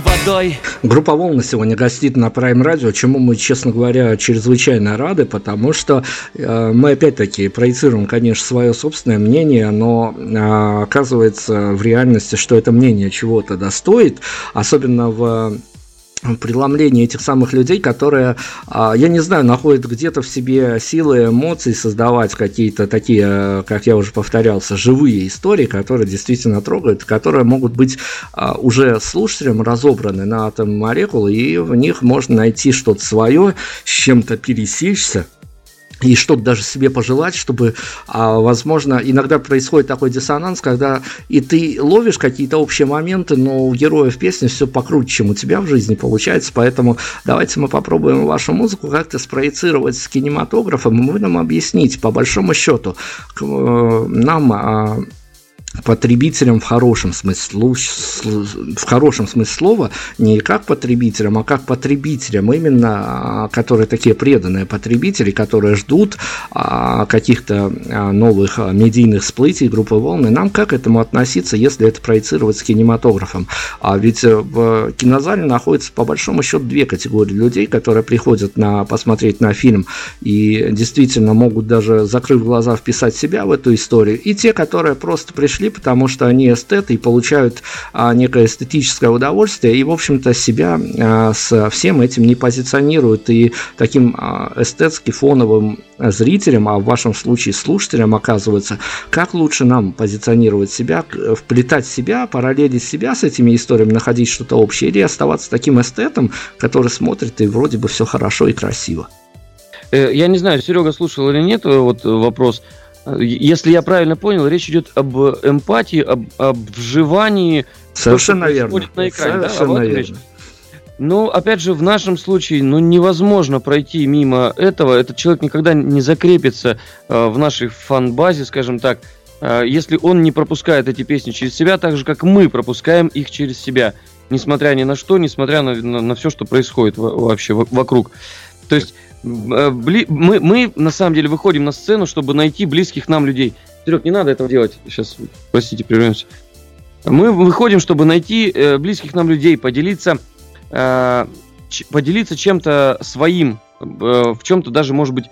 под водой. Группа «Волны» сегодня гостит на Prime Radio, чему мы, честно говоря, чрезвычайно рады, потому что э, мы опять-таки проецируем, конечно, свое собственное мнение, но э, оказывается в реальности, что это мнение чего-то достоит, особенно в... преломление этих самых людей, которые, я не знаю, находят где-то в себе силы, эмоции создавать какие-то такие, как я уже повторялся, живые истории, которые действительно трогают, которые могут быть уже слушателям разобраны на атомы, молекулы, и в них можно найти что-то свое, с чем-то пересечься. И что-то даже себе пожелать, чтобы, возможно, иногда происходит такой диссонанс, когда и ты ловишь какие-то общие моменты, но у героев песни все покруче, чем у тебя в жизни получается. Поэтому давайте мы попробуем вашу музыку как-то спроецировать с кинематографом, и мы будем объяснить, по большому счету, нам... потребителям в хорошем смысле, в хорошем смысле слова, не как потребителям, а как потребителям, именно которые такие преданные потребители, которые ждут каких-то новых медийных всплытий группы «Волны». Нам как к этому относиться, если это проецировать с кинематографом? А ведь в кинозале находятся по большому счету две категории людей, которые приходят на, посмотреть на фильм и действительно могут даже, закрыв глаза, вписать себя в эту историю, и те, которые просто пришли, потому что они эстеты и получают а, некое эстетическое удовольствие и, в общем-то, себя а, с всем этим не позиционируют. И таким а, эстетски фоновым зрителям, а в вашем случае слушателям, оказывается, как лучше нам позиционировать себя, вплетать себя, параллелить себя с этими историями, находить что-то общее, или оставаться таким эстетом, который смотрит и вроде бы все хорошо и красиво. Я не знаю, Серега слушал или нет, вот вопрос. Если я правильно понял, речь идет об эмпатии, об, об вживании. Совершенно верно. На экране, Совершенно да? а вот верно. Ну, опять же, в нашем случае ну, невозможно пройти мимо этого. Этот человек никогда не закрепится э, в нашей фан-базе, скажем так, э, если он не пропускает эти песни через себя, так же, как мы пропускаем их через себя, несмотря ни на что, несмотря на, на, на все, что происходит вообще вокруг. То есть бли... мы, мы на самом деле выходим на сцену, чтобы найти близких нам людей. Серег, не надо этого делать. Сейчас, простите, прервемся. Мы выходим, чтобы найти э, близких нам людей, поделиться, э, ч... поделиться чем-то своим, э, в чем-то даже, может быть,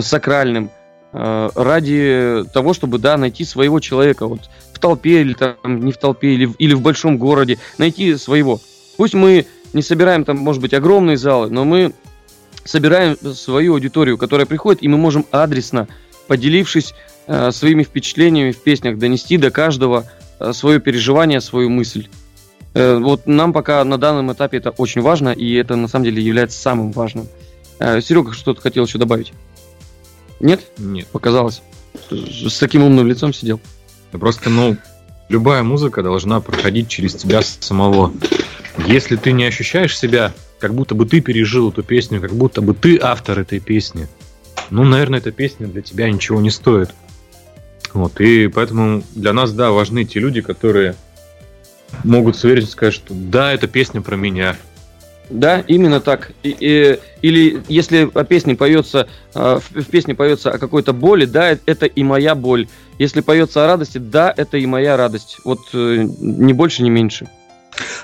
сакральным, э, ради того, чтобы да, найти своего человека. Вот, в толпе или там, не в толпе, или в, или в большом городе. Найти своего. Пусть мы не собираем там, может быть, огромные залы, но мы собираем свою аудиторию, которая приходит, и мы можем адресно, поделившись э, своими впечатлениями в песнях, донести до каждого э, свое переживание, свою мысль. Э, вот нам пока на данном этапе это очень важно, и это на самом деле является самым важным. Э, Серега, что-то хотел еще добавить? Нет? Нет. Показалось. С таким умным лицом сидел. Просто, ну, любая музыка должна проходить через тебя самого. Если ты не ощущаешь себя, как будто бы ты пережил эту песню, как будто бы ты автор этой песни, ну, наверное, эта песня для тебя ничего не стоит. Вот, и поэтому для нас, да, важны те люди, которые могут с уверенностью сказать, что да, эта песня про меня. Да, именно так. И, и, или если о песне поется, в песне поется о какой-то боли, да, это и моя боль. Если поется о радости, да, это и моя радость. Вот ни больше, ни меньше.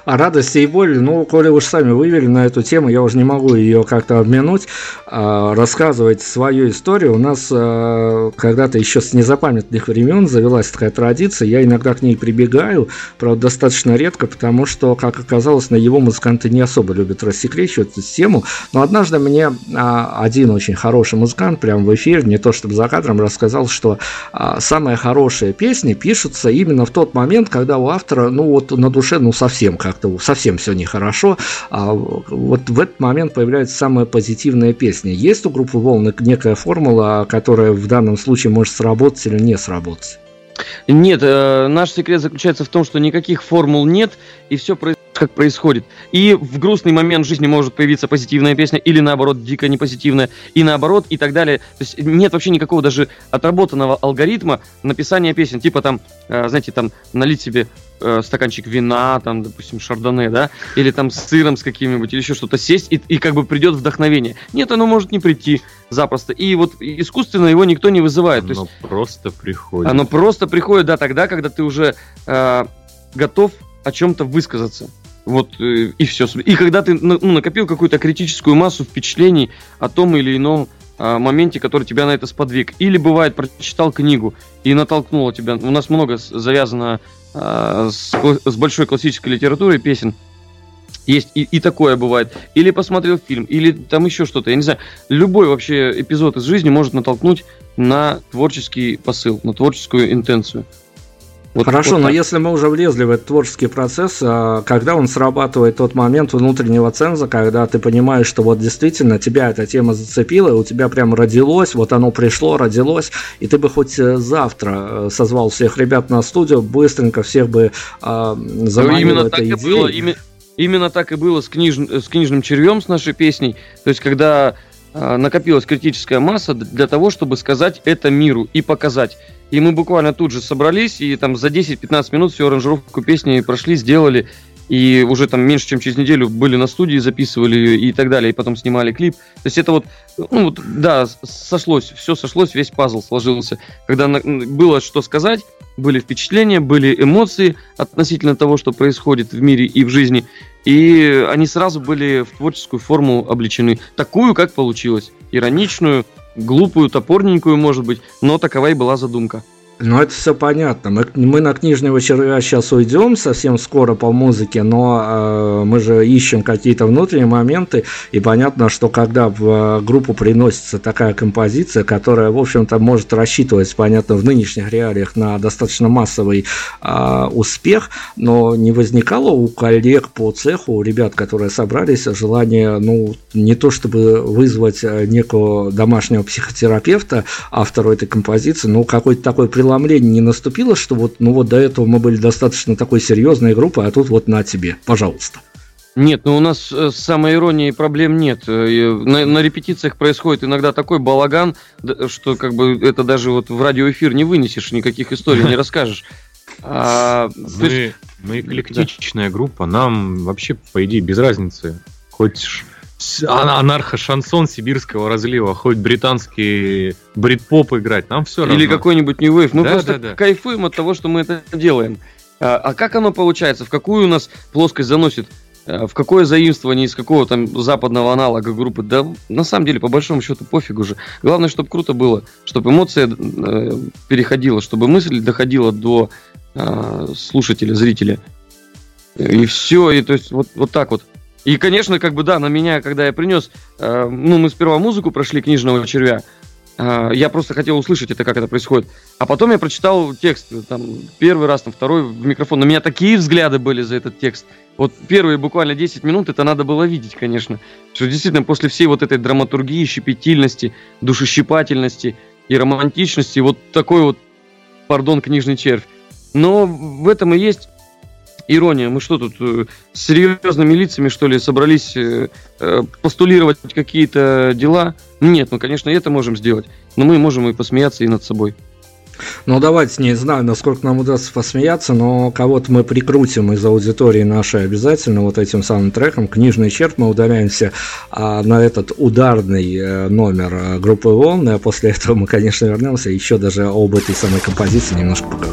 А радость и боль, ну, коли уж сами вывели на эту тему, я уже не могу ее как-то обминуть, а, рассказывать свою историю. У нас а, когда-то еще с незапамятных времен завелась такая традиция, я иногда к ней прибегаю, правда, достаточно редко, потому что, как оказалось, на его музыканты не особо любят рассекречивать эту тему. Но однажды мне а, один очень хороший музыкант, прям в эфире, не то чтобы за кадром, рассказал, что а, самые хорошие песни пишутся именно в тот момент, когда у автора, ну, вот на душе, ну, совсем как-то совсем все нехорошо, а вот в этот момент появляются самые позитивные песни. Есть у группы «Волны» некая формула, которая в данном случае может сработать или не сработать? Нет, э, наш секрет заключается в том, что никаких формул нет, и все происходит, как происходит. И в грустный момент в жизни может появиться позитивная песня, или наоборот, дико непозитивная, и наоборот, и так далее. То есть нет вообще никакого даже отработанного алгоритма написания песен, типа там, э, знаете, там налить себе э, стаканчик вина, там, допустим, шардоне, да, или там с сыром с каким-нибудь, или еще что-то сесть, и, и как бы придет вдохновение. Нет, оно может не прийти запросто. И вот искусственно его никто не вызывает. Оно То есть, просто приходит. Оно просто приходит, да, тогда, когда ты уже э, готов о чем-то высказаться. Вот и все. И когда ты ну, накопил какую-то критическую массу впечатлений о том или ином а, моменте, который тебя на это сподвиг. Или бывает, прочитал книгу и натолкнуло тебя. У нас много завязано а, с, с большой классической литературой песен. Есть и, и такое бывает. Или посмотрел фильм, или там еще что-то. Я не знаю. Любой вообще эпизод из жизни может натолкнуть на творческий посыл, на творческую интенцию. Вот, Хорошо, вот но если мы уже влезли в этот творческий процесс, когда он срабатывает тот момент внутреннего ценза, когда ты понимаешь, что вот действительно тебя эта тема зацепила, у тебя прям родилось, вот оно пришло, родилось, и ты бы хоть завтра созвал всех ребят на студию, быстренько всех бы а, заманил ну, этой идеей. Именно так и было с, книж... с «Книжным червем», с нашей песней. То есть, когда э, накопилась критическая масса для того, чтобы сказать это миру и показать. И мы буквально тут же собрались, и там за десять-пятнадцать минут всю аранжировку песни прошли, сделали. И уже там меньше, чем через неделю были на студии, записывали ее и так далее. И потом снимали клип. То есть это вот, ну вот, да, сошлось, все сошлось, весь пазл сложился. Когда на... было что сказать, были впечатления, были эмоции относительно того, что происходит в мире и в жизни. И они сразу были в творческую форму облечены. Такую, как получилось. Ироничную, глупую, топорненькую, может быть. Но такова и была задумка. Ну, это все понятно. Мы, мы на «Книжного червя» сейчас уйдем совсем скоро по музыке, но э, мы же ищем какие-то внутренние моменты, и понятно, что когда в группу приносится такая композиция, которая, в общем-то, может рассчитывать, понятно, в нынешних реалиях на достаточно массовый э, успех, но не возникало у коллег по цеху, у ребят, которые собрались, желание, ну, не то чтобы вызвать некого домашнего психотерапевта, автора этой композиции, но какой-то такой приложение ломление не наступило, что вот, ну вот до этого мы были достаточно такой серьезной группой, а тут вот на тебе, пожалуйста. Нет, ну у нас с самоиронией проблем нет. На, на репетициях происходит иногда такой балаган, что как бы это даже вот в радиоэфир не вынесешь, никаких историй не расскажешь. А, мы, есть... мы эклектичная да. группа, нам вообще, по идее, без разницы. Хоть анархо-шансон сибирского разлива, хоть британский брит-поп играть, нам все равно. Или какой-нибудь нью-вейв. Мы да, просто да, да. кайфуем от того, что мы это делаем. А, а как оно получается? В какую у нас плоскость заносит? В какое заимствование из какого там западного аналога группы? Да на самом деле, по большому счету, пофиг уже. Главное, чтобы круто было, чтобы эмоция э, переходила, чтобы мысль доходила до э, слушателя, зрителя. И все, и то есть вот, вот так вот. И, конечно, как бы, да, на меня, когда я принес... Э, ну, мы сперва музыку прошли «Книжного червя». Э, я просто хотел услышать это, как это происходит. А потом я прочитал текст. Там, первый раз, там, второй в микрофон. На меня такие взгляды были за этот текст. Вот первые буквально десять минут это надо было видеть, конечно. Что действительно, после всей вот этой драматургии, щепетильности, душещипательности и романтичности, вот такой вот, пардон, «Книжный червь». Но в этом и есть... ирония. Мы что тут э, с серьезными лицами, что ли, собрались э, э, постулировать какие-то дела? Нет, мы, конечно, и это можем сделать, но мы можем и посмеяться и над собой. Ну, давайте, не знаю, насколько нам удастся посмеяться, но кого-то мы прикрутим из аудитории нашей обязательно вот этим самым треком «Книжный червь». Мы удаляемся а, на этот ударный а, номер а, группы «Волны», а после этого мы, конечно, вернемся и еще даже об этой самой композиции немножко поговорим.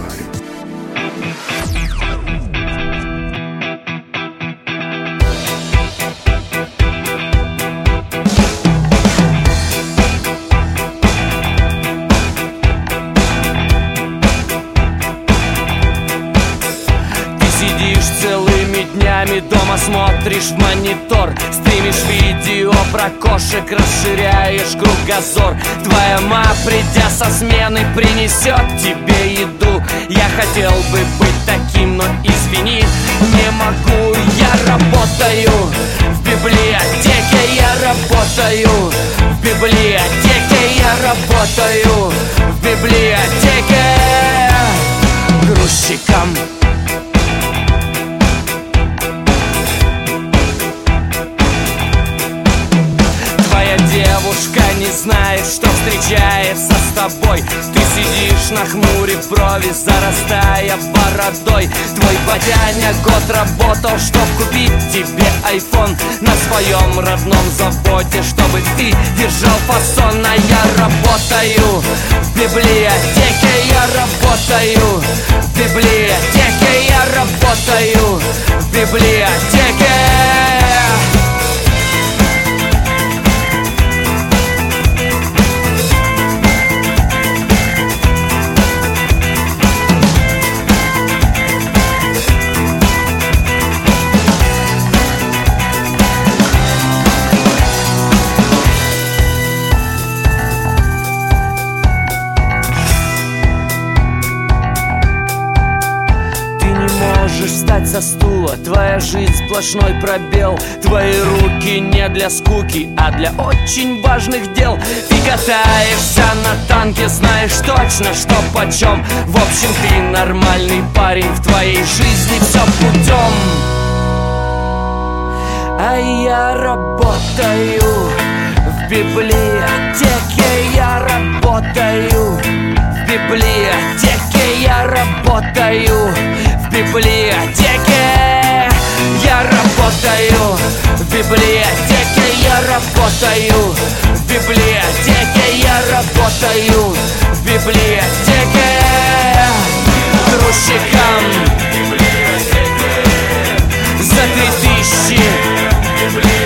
Смотришь в монитор, стримишь видео про кошек, расширяешь кругозор. Твоя ма, придя со смены, принесет тебе еду. Я хотел бы быть таким, но извини, не могу. Я работаю в библиотеке, я работаю в библиотеке, я работаю в библиотеке грузчиком. девушка не знает, что встречается с тобой. Ты сидишь, нахмурив брови, зарастая бородой. Твой бодяня год работал, чтоб купить тебе айфон на своем родном заводе, чтобы ты держал фасон. А я работаю в библиотеке, я работаю в библиотеке, я работаю в библиотеке. Встать со стула, твоя жизнь сплошной пробел. Твои руки не для скуки, а для очень важных дел. Ты катаешься на танке, знаешь точно, что почем. В общем, ты нормальный парень, в твоей жизни все путем. А я работаю в библиотеке, я работаю в библиотеке, я работаю в библиотеке, я работаю в библиотеке, я работаю в библиотеке, я работаю в библиотеке. Грузчиком за три тысячи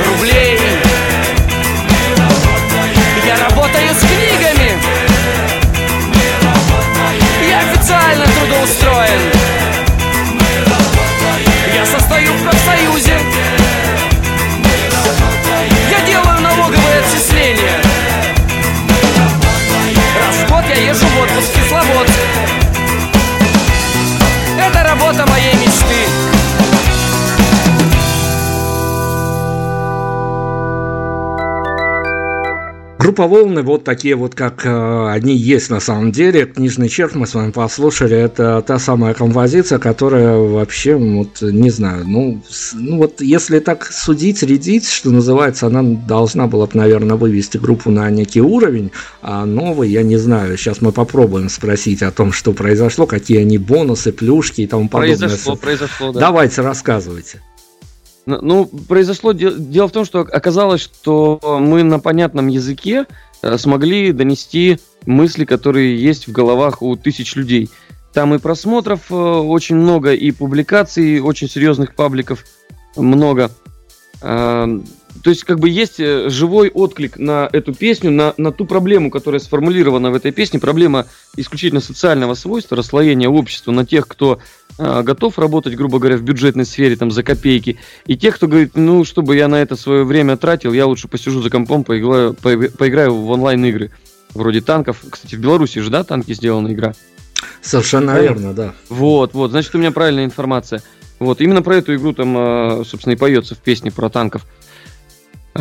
рублей я работаю с книгами. Я официально трудоустроен. Состою в профсоюзе. Я делаю налоговые отчисления. Раз в год я езжу в отпуск в Кисловодск. Это работа моей мечты. Группа «Волны» вот такие вот, как э, они есть на самом деле. «Книжный червь» мы с вами послушали. Это та самая композиция, которая вообще, вот, не знаю, ну, с, ну вот если так судить, рядить, что называется, она должна была бы, наверное, вывести группу на некий уровень, а новый, я не знаю. Сейчас мы попробуем спросить о том, что произошло, какие они бонусы, плюшки и тому подобное. Произошло, произошло, да. Давайте, рассказывайте. Ну, произошло... Дело в том, что оказалось, что мы на понятном языке смогли донести мысли, которые есть в головах у тысяч людей. Там и просмотров очень много, и публикаций, очень серьезных пабликов много. То есть, как бы есть живой отклик на эту песню, на, на ту проблему, которая сформулирована в этой песне. Проблема исключительно социального свойства, расслоения общества на тех, кто... готов работать, грубо говоря, в бюджетной сфере там за копейки, и тех, кто говорит, ну, чтобы я на это свое время тратил, я лучше посижу за компом, поиграю, поиграю в онлайн-игры, вроде танков. Кстати, в Беларуси же, да, танки сделана игра? Совершенно верно, да. Вот, вот, значит, у меня правильная информация. Вот, именно про эту игру там, собственно, и поется в песне про танков.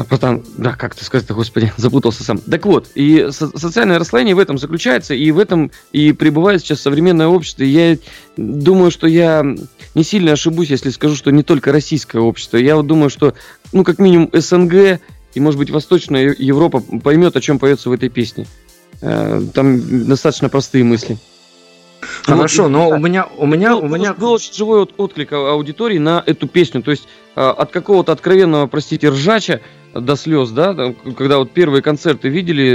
Про тан... Да, как ты сказать-то, господи, запутался сам. Так вот, и со- социальное расслоение в этом заключается, и в этом и пребывает сейчас современное общество. И я думаю, что я не сильно ошибусь, если скажу, что не только российское общество. Я вот думаю, что, ну, как минимум, эс эн гэ и, может быть, Восточная Европа поймет, о чем поется в этой песне. Там достаточно простые мысли. Хорошо, вот, но да. у меня... у меня, был, у меня... был очень живой от, отклик аудитории на эту песню. То есть от какого-то откровенного, простите, ржача до слез, да, там, когда вот первые концерты видели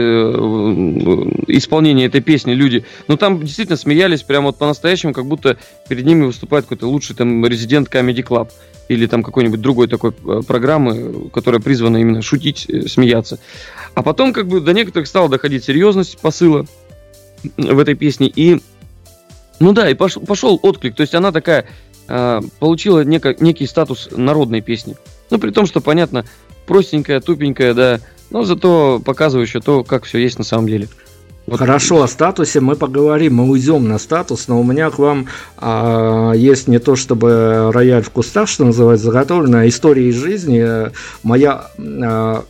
исполнение этой песни люди, ну там действительно смеялись прямо вот по-настоящему, как будто перед ними выступает какой-то лучший там резидент Comedy Club или там какой-нибудь другой такой программы, которая призвана именно шутить, смеяться. А потом как бы до некоторых стала доходить серьезность посыла в этой песне, и ну да, и пошел, пошел отклик, то есть она такая э, получила неко, некий статус народной песни. Ну при том, что, понятно, простенькая, тупенькая, да, но зато показывающая то, как все есть на самом деле. Вот. Хорошо, о статусе мы поговорим, мы уйдем на статус, но у меня к вам а, есть не то чтобы рояль в кустах, что называется, заготовленная история из жизни. Моя... А,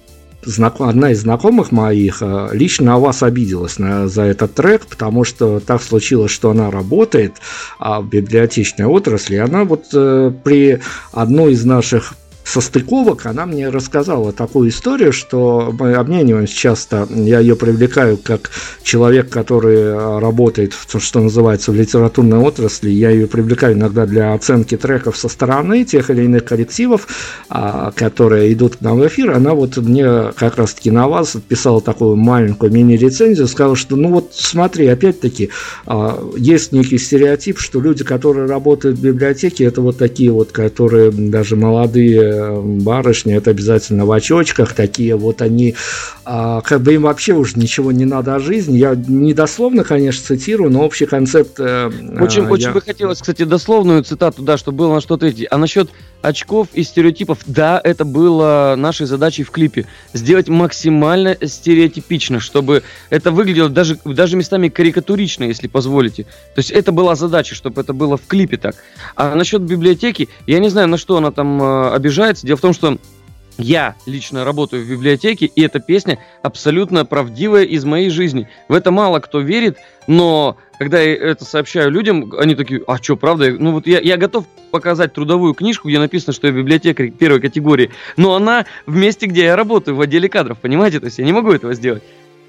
одна из знакомых моих лично о вас обиделась на, за этот трек, потому что так случилось, что она работает в библиотечной отрасли, и она вот э, при одной из наших состыковок она мне рассказала такую историю, что мы обмениваемся часто, я ее привлекаю как человек, который работает, в, что называется, в литературной отрасли, я ее привлекаю иногда для оценки треков со стороны тех или иных коллективов, которые идут к нам в эфир. Она вот мне как раз-таки на вас писала такую маленькую мини-рецензию, сказала, что ну вот смотри, опять-таки, есть некий стереотип, что люди, которые работают в библиотеке, это вот такие вот, которые даже молодые барышни, это обязательно в очочках, такие вот они, как бы им вообще уже ничего не надо о жизни. Я недословно, конечно, цитирую, но общий концепт... Очень, я... очень бы хотелось, кстати, дословную цитату, да, чтобы было на что ответить. А насчет очков и стереотипов, да, это было нашей задачей в клипе. Сделать максимально стереотипично, чтобы это выглядело даже, даже местами карикатурично, если позволите. То есть это была задача, чтобы это было в клипе так. А насчет библиотеки, я не знаю, на что она там э, обижается. Дело в том, что я лично работаю в библиотеке, и эта песня абсолютно правдивая из моей жизни. В это мало кто верит, но когда я это сообщаю людям, они такие: а что, правда? Ну вот я, я готов показать трудовую книжку, где написано, что я библиотекарь первой категории, но она в месте, где я работаю, в отделе кадров, понимаете? То есть я не могу этого сделать.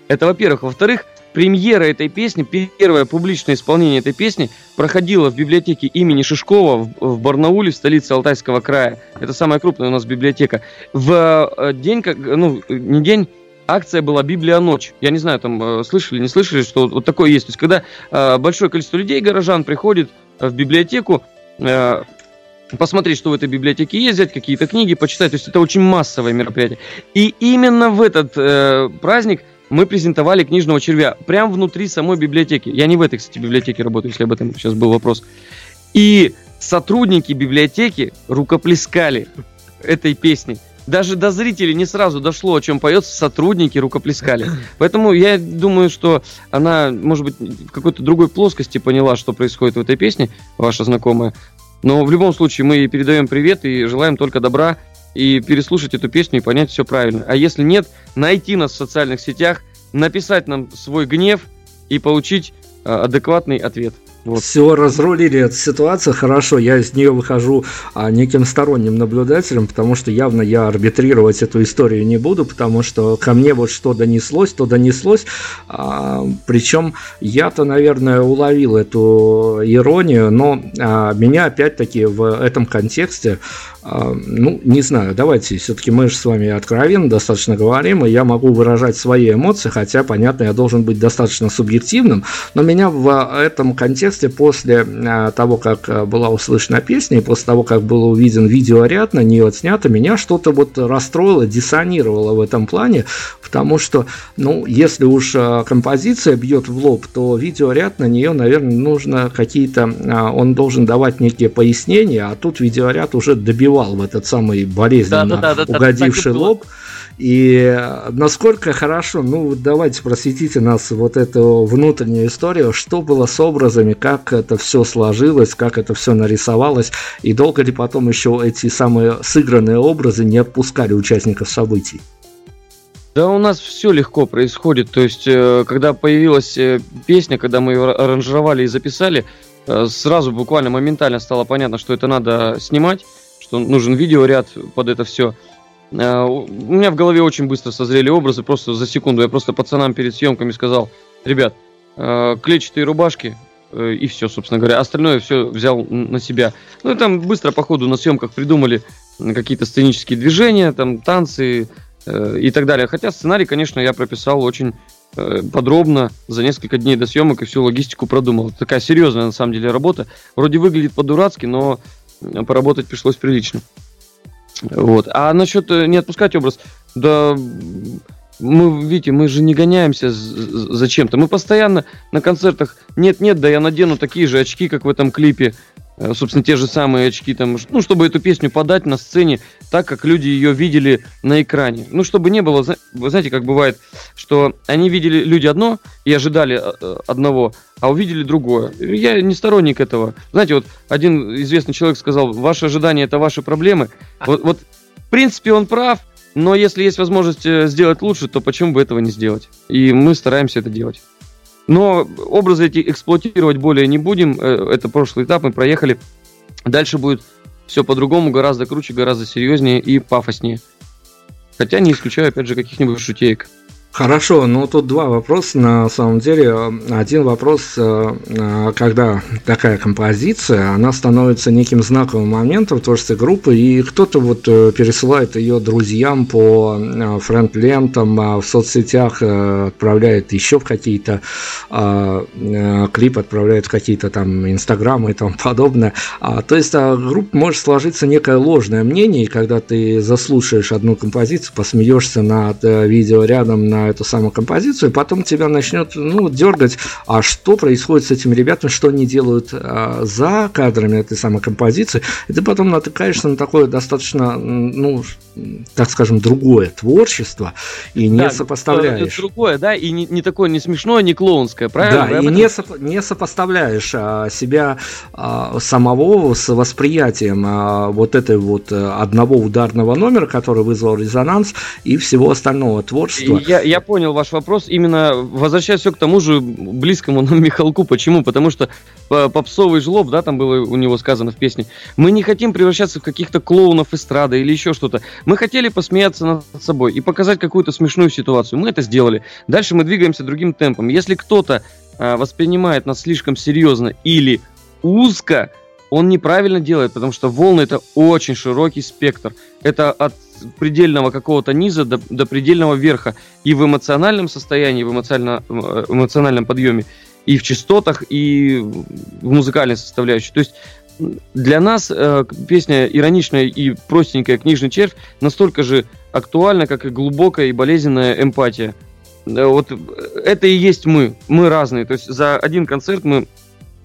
Это во-первых. Во-вторых, премьера этой песни, первое публичное исполнение этой песни проходило в библиотеке имени Шишкова в Барнауле, в столице Алтайского края. Это самая крупная у нас библиотека. В день, ну, не день, акция была «Библионочь». Я не знаю, там слышали, не слышали, что вот такое есть. То есть когда большое количество людей, горожан, приходит в библиотеку, посмотреть, что в этой библиотеке есть, взять какие-то книги, почитать. То есть это очень массовое мероприятие. И именно в этот праздник мы презентовали «Книжного червя» прямо внутри самой библиотеки. Я не в этой, кстати, библиотеке работаю, если об этом сейчас был вопрос. И сотрудники библиотеки рукоплескали этой песней. Даже до зрителей не сразу дошло, о чем поется, сотрудники рукоплескали. Поэтому я думаю, что она, может быть, в какой-то другой плоскости поняла, что происходит в этой песне, ваша знакомая. Но в любом случае мы ей передаем привет и желаем только добра, и переслушать эту песню и понять все правильно. А если нет, найти нас в социальных сетях, написать нам свой гнев и получить э, адекватный ответ. Вот. Все, разрулили эту ситуацию, хорошо, я из нее выхожу а, неким сторонним наблюдателем, потому что явно я арбитрировать эту историю не буду, потому что ко мне вот что донеслось, то донеслось, а, причем я-то, наверное, уловил эту иронию, но а, меня опять-таки в этом контексте, а, ну, не знаю, давайте, все-таки мы же с вами откровенно достаточно говорим, и я могу выражать свои эмоции, хотя, понятно, я должен быть достаточно субъективным, но меня в этом контексте после того, как была услышана песня, и после того, как был увиден видеоряд, на нее отснято, меня что-то вот расстроило, диссонировало в этом плане, потому что, ну, если уж композиция бьет в лоб, то видеоряд на нее, наверное, нужно какие-то, он должен давать некие пояснения, а тут видеоряд уже добивал в этот самый болезненно да, да, да, да, угодивший лоб. И насколько хорошо, ну, давайте просветите нас вот эту внутреннюю историю, что было с образами, как это все сложилось, как это все нарисовалось, и долго ли потом еще эти самые сыгранные образы не отпускали участников событий? Да у нас все легко происходит, то есть, когда появилась песня, когда мы ее аранжировали и записали, сразу буквально моментально стало понятно, что это надо снимать, что нужен видеоряд под это все. У меня в голове очень быстро созрели образы, просто за секунду. Я просто пацанам перед съемками сказал: ребят, клетчатые рубашки, и все, собственно говоря. Остальное все взял на себя. Ну и там быстро, по ходу, на съемках придумали какие-то сценические движения, там танцы и так далее. Хотя сценарий, конечно, я прописал очень подробно за несколько дней до съемок и всю логистику продумал. Такая серьезная, на самом деле, работа. Вроде выглядит по-дурацки, но поработать пришлось прилично. Вот. А насчет не отпускать образ, да мы, видите, мы же не гоняемся за чем-то. Мы постоянно на концертах: нет-нет, да я надену такие же очки, как в этом клипе. Собственно, те же самые очки, там, ну, чтобы эту песню подать на сцене так, как люди ее видели на экране. Ну, чтобы не было, вы знаете, как бывает, что они видели люди одно и ожидали одного, а увидели другое. Я не сторонник этого. Знаете, вот один известный человек сказал: ваши ожидания – это ваши проблемы. Вот, вот, в принципе, он прав, но если есть возможность сделать лучше, то почему бы этого не сделать? И мы стараемся это делать. Но образы эти эксплуатировать более не будем. Это прошлый этап, мы проехали. Дальше будет все по-другому, гораздо круче, гораздо серьезнее и пафоснее. Хотя не исключаю, опять же, каких-нибудь шутеек. Хорошо, но тут два вопроса на самом деле. Один вопрос, когда такая композиция, она становится неким знаковым моментом в творчестве группы, и кто-то вот пересылает ее друзьям по френд-лентам, в соцсетях отправляет еще в какие-то клипы, отправляет в какие-то там инстаграмы и тому подобное. То есть группа может сложиться некое ложное мнение, и когда ты заслушаешь одну композицию, посмеешься над видео рядом на эту самую композицию, и потом тебя начнет ну, дергать, а что происходит с этими ребятами, что они делают а, за кадрами этой самой композиции, и ты потом натыкаешься на такое достаточно, ну, так скажем, другое творчество, и не да, сопоставляешь. Это другое, да, и не, не такое не смешное, не клоунское, правильно? Да, да и этом... не, сопо- не сопоставляешь а, себя а, самого с восприятием а, вот этой вот одного ударного номера, который вызвал резонанс, и всего остального творчества. И я, я понял ваш вопрос, именно возвращаясь все к тому же близкому нам Михалку. Почему? Потому что попсовый жлоб, да, там было у него сказано в песне, мы не хотим превращаться в каких-то клоунов эстрады или еще что-то. Мы хотели посмеяться над собой и показать какую-то смешную ситуацию. Мы это сделали. Дальше мы двигаемся другим темпом. Если кто-то э, воспринимает нас слишком серьезно или узко, он неправильно делает, потому что волны — это очень широкий спектр. Это от предельного какого-то низа до, до предельного верха. И в эмоциональном состоянии, в эмоционально, эмоциональном подъеме, и в частотах, и в музыкальной составляющей. То есть для нас э, песня «Ироничная и простенькая книжный червь» настолько же актуальна, как и глубокая и болезненная эмпатия. Э, вот это и есть мы. Мы разные. То есть за один концерт мы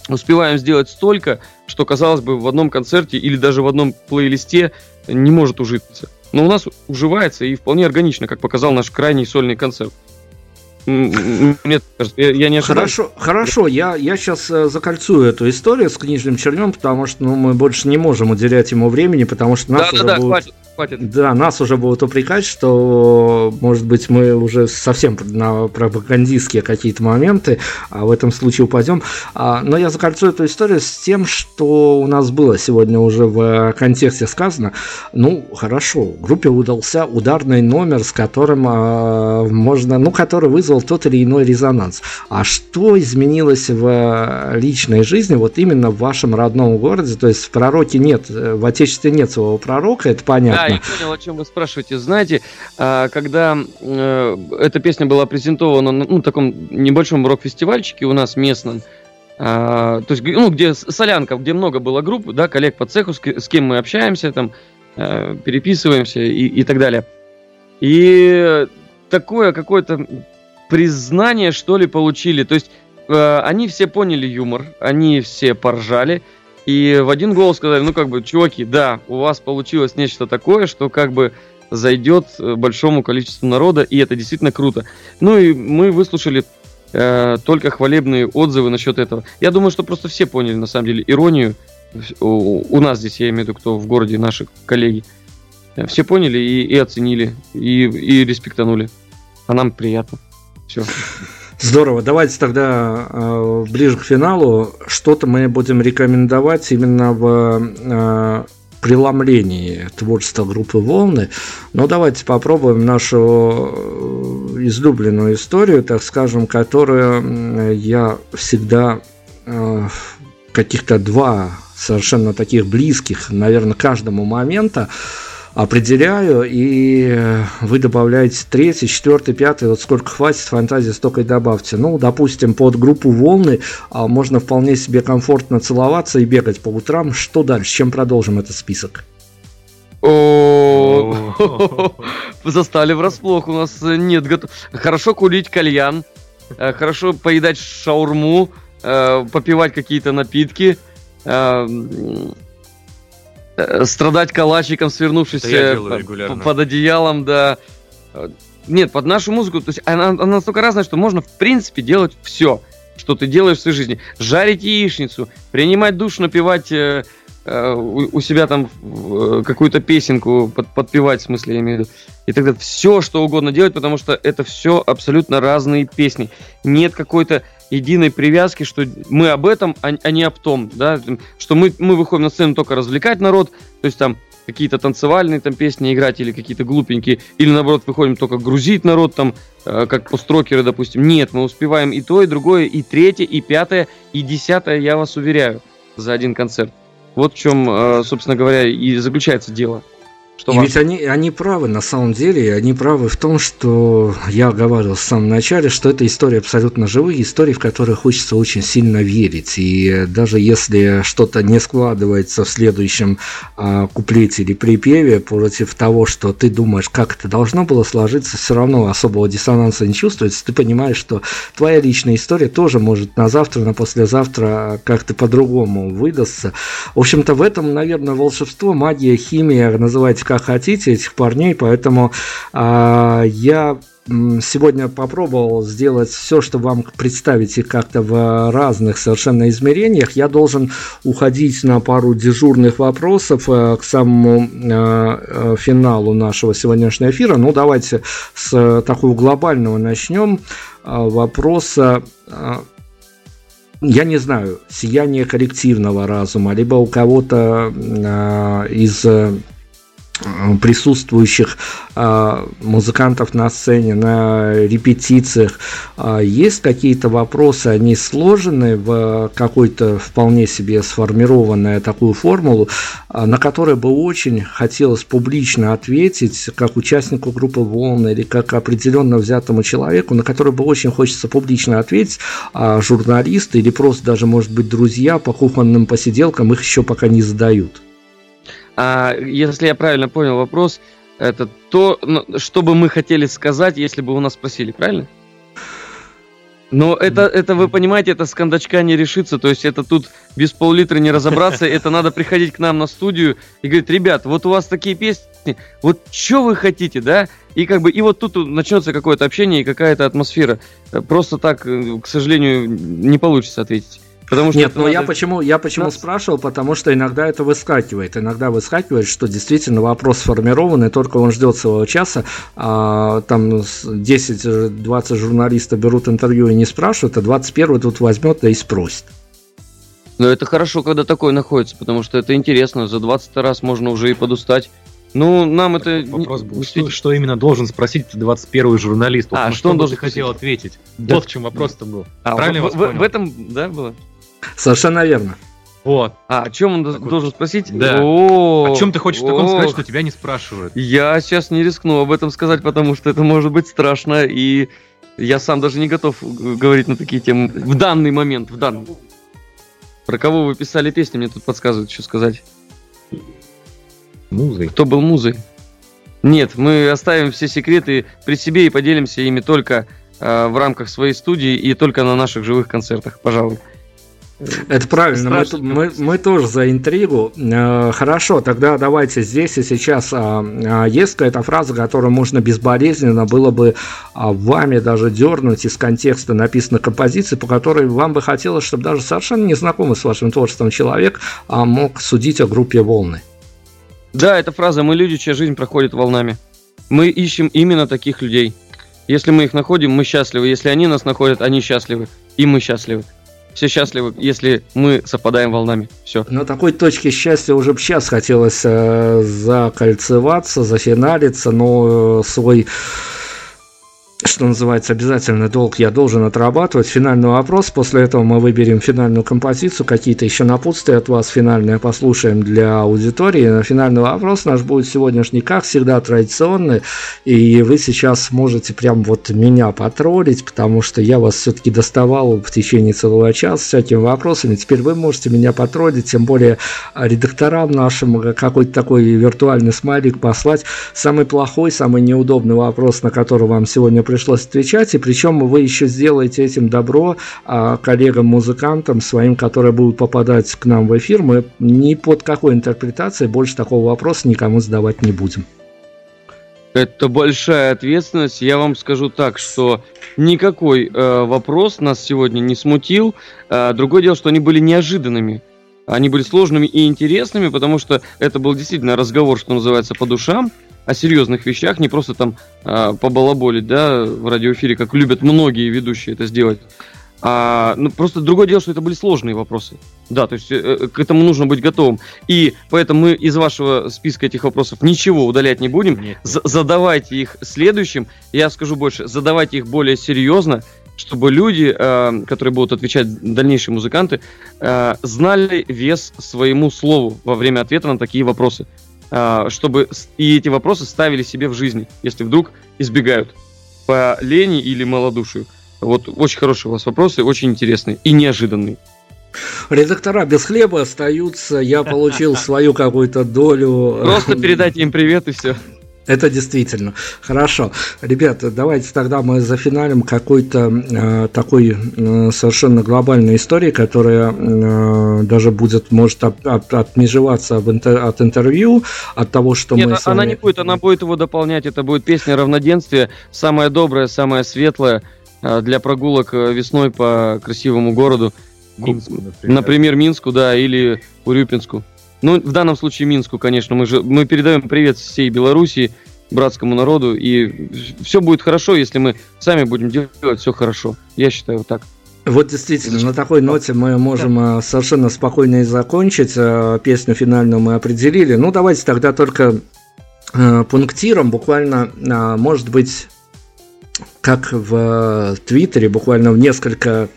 успеваем сделать столько, что, казалось бы, в одном концерте или даже в одном плейлисте не может ужиться. Но у нас уживается и вполне органично, как показал наш крайний сольный концерт. Мне кажется, я, я не ошибаюсь. Хорошо, хорошо, я, я сейчас закольцую эту историю с книжным червем, потому что ну, мы больше не можем уделять ему времени, потому что нас да, уже да, да, будут... хватит, хватит. Да, нас уже будут упрекать, что, может быть, мы уже совсем на пропагандистские какие-то моменты, а в этом случае упадем. Но я закольцую эту историю с тем, что у нас было сегодня уже в контексте сказано. Ну, хорошо, группе удался ударный номер, с которым можно, ну, который вызвал тот или иной резонанс. А что изменилось в личной жизни, вот именно в вашем родном городе? То есть в пророке нет, в Отечестве нет своего пророка, это понятно. Да, я понял, о чем вы спрашиваете. Знаете, когда эта песня была презентована на ну, таком небольшом рок-фестивальчике у нас местном, то есть, ну, где солянка, где много было групп, да, коллег по цеху, с кем мы общаемся, там, переписываемся и, и так далее. И такое какое-то признание, что ли, получили. То есть э, они все поняли юмор, они все поржали, и в один голос сказали, ну как бы, чуваки, да, у вас получилось нечто такое, что как бы зайдет большому количеству народа, и это действительно круто. Ну и мы выслушали э, только хвалебные отзывы насчет этого. Я думаю, что просто все поняли, на самом деле, иронию. У, у нас здесь, я имею в виду, кто в городе, наши коллеги. Все поняли и, и оценили, и, и респектанули. А нам приятно. Все. Здорово. Давайте тогда э, ближе к финалу. Что-то мы будем рекомендовать именно в э, преломлении творчества группы «Волны». Но давайте попробуем нашу излюбленную историю, так скажем, которую я всегда э, каких-то два совершенно таких близких, наверное, каждому момента определяю, и вы добавляете третий, четвертый, пятый, вот сколько хватит фантазии, столько и добавьте. Ну, допустим, под группу «Волны» можно вполне себе комфортно целоваться и бегать по утрам. Что дальше? Чем продолжим этот список? Застали врасплох, у нас нет готов. Хорошо курить кальян, хорошо поедать шаурму, попивать какие-то напитки, страдать калачиком, свернувшись под, под одеялом, да. Нет, под нашу музыку, то есть она, она настолько разная, что можно, в принципе, делать все, что ты делаешь в своей жизни. Жарить яичницу, принимать душ, напевать э, э, у, у себя там э, какую-то песенку, под, подпевать, в смысле, я имею в виду. И тогда все, что угодно делать, потому что это все абсолютно разные песни. Нет какой-то единой привязки, что мы об этом, а не об том, да, что мы, мы выходим на сцену только развлекать народ, то есть там какие-то танцевальные там песни играть или какие-то глупенькие, или наоборот выходим только грузить народ там, э, как построкеры, допустим. Нет, мы успеваем и то, и другое, и третье, и пятое, и десятое, я вас уверяю, за один концерт. Вот в чем, э, собственно говоря, и заключается дело. Что и вам? Ведь они, они правы, на самом деле, они правы в том, что я говорил в самом начале, что это истории абсолютно живые, истории, в которые хочется очень сильно верить. И даже если что-то не складывается в следующем а, куплете или припеве против того, что ты думаешь, как это должно было сложиться, все равно особого диссонанса не чувствуется. Ты понимаешь, что твоя личная история тоже может на завтра, на послезавтра как-то по-другому выдастся. В общем-то, в этом, наверное, волшебство, магия, химия, называйте как хотите этих парней, поэтому а, я сегодня попробовал сделать все, что вам представить, и как-то в разных совершенно измерениях. Я должен уходить на пару дежурных вопросов к самому финалу нашего сегодняшнего эфира. Ну, давайте с такого глобального начнем вопроса. Я не знаю, сияние коллективного разума, либо у кого-то из присутствующих э, музыкантов на сцене, на репетициях, э, есть какие-то вопросы, они сложены в какой-то вполне себе сформированную такую формулу, э, на которую бы очень хотелось публично ответить, как участнику группы «Волны» или как определенно взятому человеку, на которую бы очень хочется публично ответить, э, журналисты или просто даже, может быть, друзья по кухонным посиделкам их еще пока не задают. А если я правильно понял вопрос, это то, что бы мы хотели сказать, если бы у нас спросили, правильно? Но это, это вы понимаете, это с кондачка не решится, то есть это тут без пол-литра не разобраться, это надо приходить к нам на студию и говорить, ребят, вот у вас такие песни, вот что вы хотите, да? И как бы, и вот тут начнется какое-то общение и какая-то атмосфера. Просто так, к сожалению, не получится ответить. Потому что Нет, но надо... я почему, я почему нас... спрашивал, потому что иногда это выскакивает, иногда выскакивает, что действительно вопрос сформирован, и только он ждет своего часа, а, там десять-двадцать журналистов берут интервью и не спрашивают, а двадцать первый тут возьмет, да и спросит. Ну это хорошо, когда такое находится, потому что это интересно, за двадцать раз можно уже и подустать. Ну, нам это... Вопрос был, что, что именно должен спросить двадцать первый журналист? А, что он должен хотел ответить? Да. Вот в чем вопрос-то был. А, правильно в, в, в этом, да, было? Совершенно верно. Вот. А о чем он так должен вот спросить? Да. О-о-о-о. О чем ты хочешь таком сказать, что тебя не спрашивают? Я сейчас не рискну об этом сказать, потому что это может быть страшно, и я сам даже не готов говорить на такие темы в данный момент. В данный. Про кого вы писали песни, мне тут подсказывают, что сказать. Музой. Кто был музой? Нет, мы оставим все секреты при себе и поделимся ими только э, в рамках своей студии и только на наших живых концертах, пожалуй. Это правильно, мы, мы, мы тоже за интригу. Хорошо, тогда давайте здесь и сейчас. Есть какая-то фраза, которую можно безболезненно было бы вами даже дернуть из контекста написанной композиции, по которой вам бы хотелось, чтобы даже совершенно незнакомый с вашим творчеством человек мог судить о группе «Волны»? Да, эта фраза «Мы люди, чья жизнь проходит волнами». Мы ищем именно таких людей. Если мы их находим, мы счастливы. Если они нас находят, они счастливы. И мы счастливы. Все счастливы, если мы совпадаем волнами. Все. На такой точке счастья уже бы сейчас хотелось э, закольцеваться, зафиналиться, но э, свой... что называется, обязательно долг я должен отрабатывать. Финальный вопрос. После этого мы выберем финальную композицию. Какие-то еще напутствия от вас финальные послушаем для аудитории. Финальный вопрос наш будет сегодняшний, как всегда, традиционный. И вы сейчас можете прям вот меня потроллить, потому что я вас все-таки доставал в течение целого часа всякими вопросами. Теперь вы можете меня потроллить, тем более редакторам нашим какой-то такой виртуальный смайлик послать. Самый плохой, самый неудобный вопрос, на который вам сегодня пришлось пришлось отвечать, и причем вы еще сделаете этим добро а, коллегам-музыкантам своим, которые будут попадать к нам в эфир. Мы ни под какой интерпретацией больше такого вопроса никому задавать не будем. Это большая ответственность. Я вам скажу так, что никакой э, вопрос нас сегодня не смутил. Э, другое дело, что они были неожиданными. Они были сложными и интересными, потому что это был действительно разговор, что называется, по душам, о серьезных вещах, не просто там э, побалаболить, да, в радиоэфире, как любят многие ведущие это сделать, А, ну, просто другое дело, что это были сложные вопросы. Да, то есть э, к этому нужно быть готовым. И поэтому мы из вашего списка этих вопросов ничего удалять не будем. Нет. Задавайте их следующим. Я скажу больше, задавайте их более серьезно, чтобы люди, э, которые будут отвечать дальнейшие музыканты, э, знали вес своему слову во время ответа на такие вопросы. Э, чтобы и эти вопросы ставили себе в жизни, если вдруг избегают по лени или малодушию. Вот очень хорошие у вас вопросы, очень интересные и неожиданные. Редактора без хлеба остаются, я получил свою какую-то долю. Просто передайте им привет и все. Это действительно. Хорошо. Ребята, давайте тогда мы зафиналим какой-то э, такой э, совершенно глобальной историей, которая э, даже будет, может от, от, отмежеваться об интер, от интервью, от того, что Нет, мы... Нет, она вами... не будет, она будет его дополнять. Это будет песня «Равноденствие», самая добрая, самая светлая для прогулок весной по красивому городу. Минску, например. Например, Минску, да, или Урюпинску. Ну, в данном случае Минску, конечно. Мы же мы передаем привет всей Белоруссии, братскому народу. И все будет хорошо, если мы сами будем делать все хорошо. Я считаю, вот так. Вот действительно, на такой ноте мы можем совершенно спокойно и закончить. Песню финальную мы определили. Ну, давайте тогда только пунктиром. Буквально, может быть, как в Твиттере, буквально в несколько...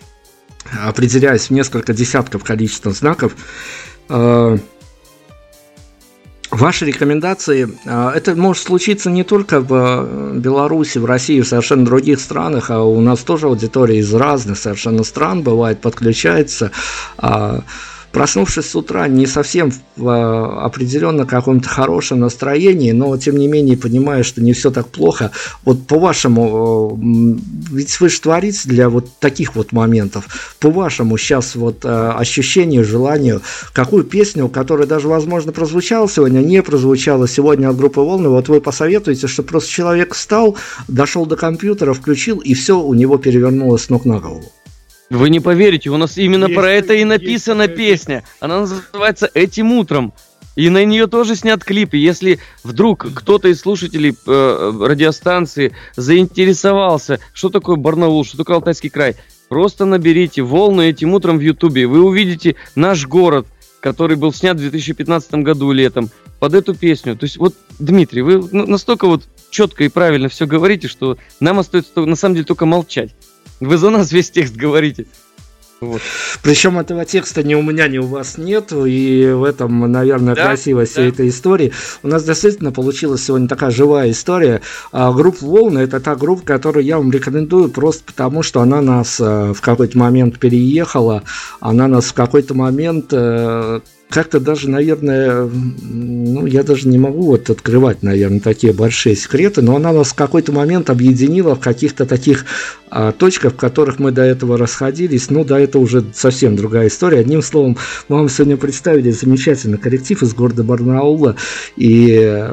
определяясь в несколько десятков количества знаков, э, ваши рекомендации, э, это может случиться не только в Беларуси, в России, в совершенно других странах, а у нас тоже аудитория из разных совершенно стран бывает, подключается, э, проснувшись с утра не совсем в э, определенно каком-то хорошем настроении, но тем не менее понимая, что не все так плохо. Вот по-вашему, э, ведь вы же творите для вот таких вот моментов, по-вашему сейчас вот э, ощущению, желанию, какую песню, которая даже, возможно, прозвучала сегодня, не прозвучала сегодня от группы «Волны», вот вы посоветуете, что просто человек встал, дошел до компьютера, включил, и все у него перевернулось с ног на голову? Вы не поверите, у нас именно есть, про это и написана есть, песня. Она называется «Этим утром». И на нее тоже снят клип. И если вдруг кто-то из слушателей э, радиостанции заинтересовался, что такое Барнаул, что такое Алтайский край, просто наберите «Волны этим утром» в Ютубе. Вы увидите наш город, который был снят в две тысячи пятнадцатом году летом, под эту песню. То есть вот, Дмитрий, вы настолько вот четко и правильно все говорите, что нам остается на самом деле только молчать. Вы за нас весь текст говорите. Вот. Причем этого текста ни у меня, ни у вас нет, и в этом, наверное, да, красивость да. этой истории. У нас действительно получилась сегодня такая живая история. А группа «Волны» — это та группа, которую я вам рекомендую просто потому, что она нас в какой-то момент переехала, она нас в какой-то момент... Как-то даже, наверное, ну, я даже не могу вот открывать, наверное, такие большие секреты, но она нас в какой-то момент объединила в каких-то таких а, точках, в которых мы до этого расходились. Ну, да, это уже совсем другая история. Одним словом, мы вам сегодня представили замечательный коллектив из города Барнаула, и...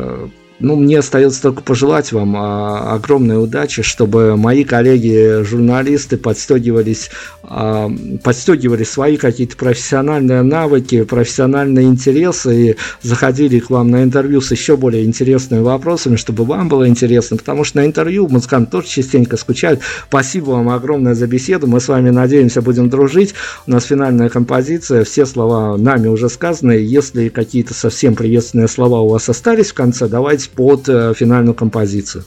Ну, мне остается только пожелать вам а, огромной удачи, чтобы мои коллеги-журналисты подстегивались, а, подстегивали свои какие-то профессиональные навыки, профессиональные интересы и заходили к вам на интервью с еще более интересными вопросами, чтобы вам было интересно, потому что на интервью музыканты тоже частенько скучают. Спасибо вам огромное за беседу, мы с вами, надеемся, будем дружить. У нас финальная композиция, все слова нами уже сказаны, если какие-то совсем приветственные слова у вас остались в конце, давайте под э, финальную композицию.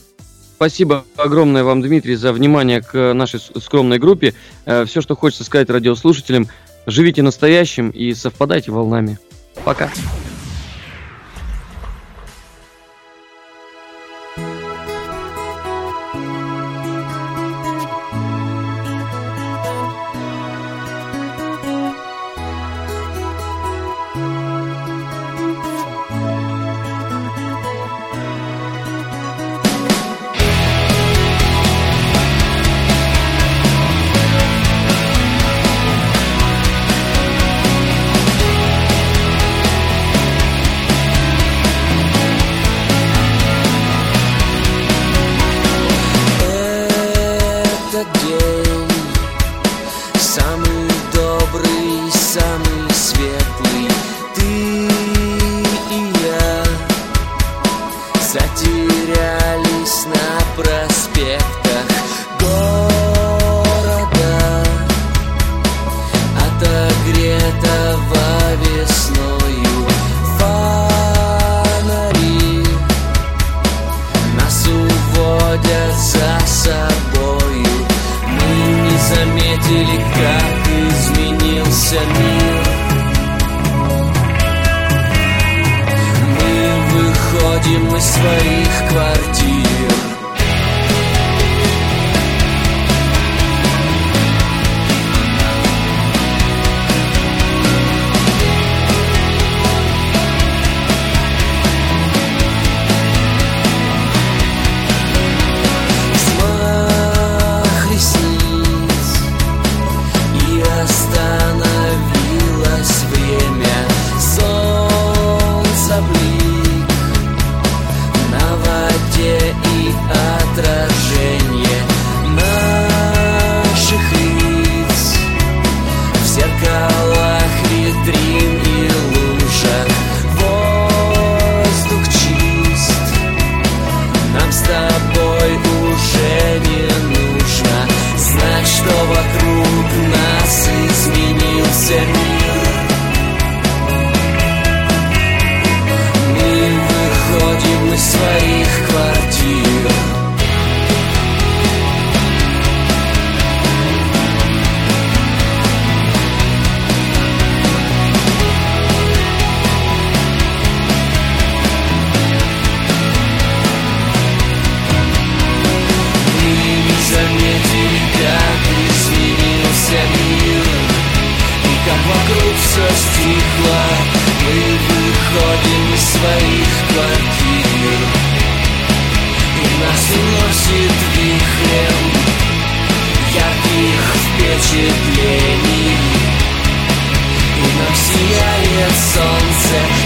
Спасибо огромное вам, Дмитрий, за внимание к нашей скромной группе. Э, все, что хочется сказать радиослушателям, живите настоящим и совпадайте волнами. Пока. за собою. Мы не заметили, как изменился мир. Мы выходим из своих квартир. Солнце.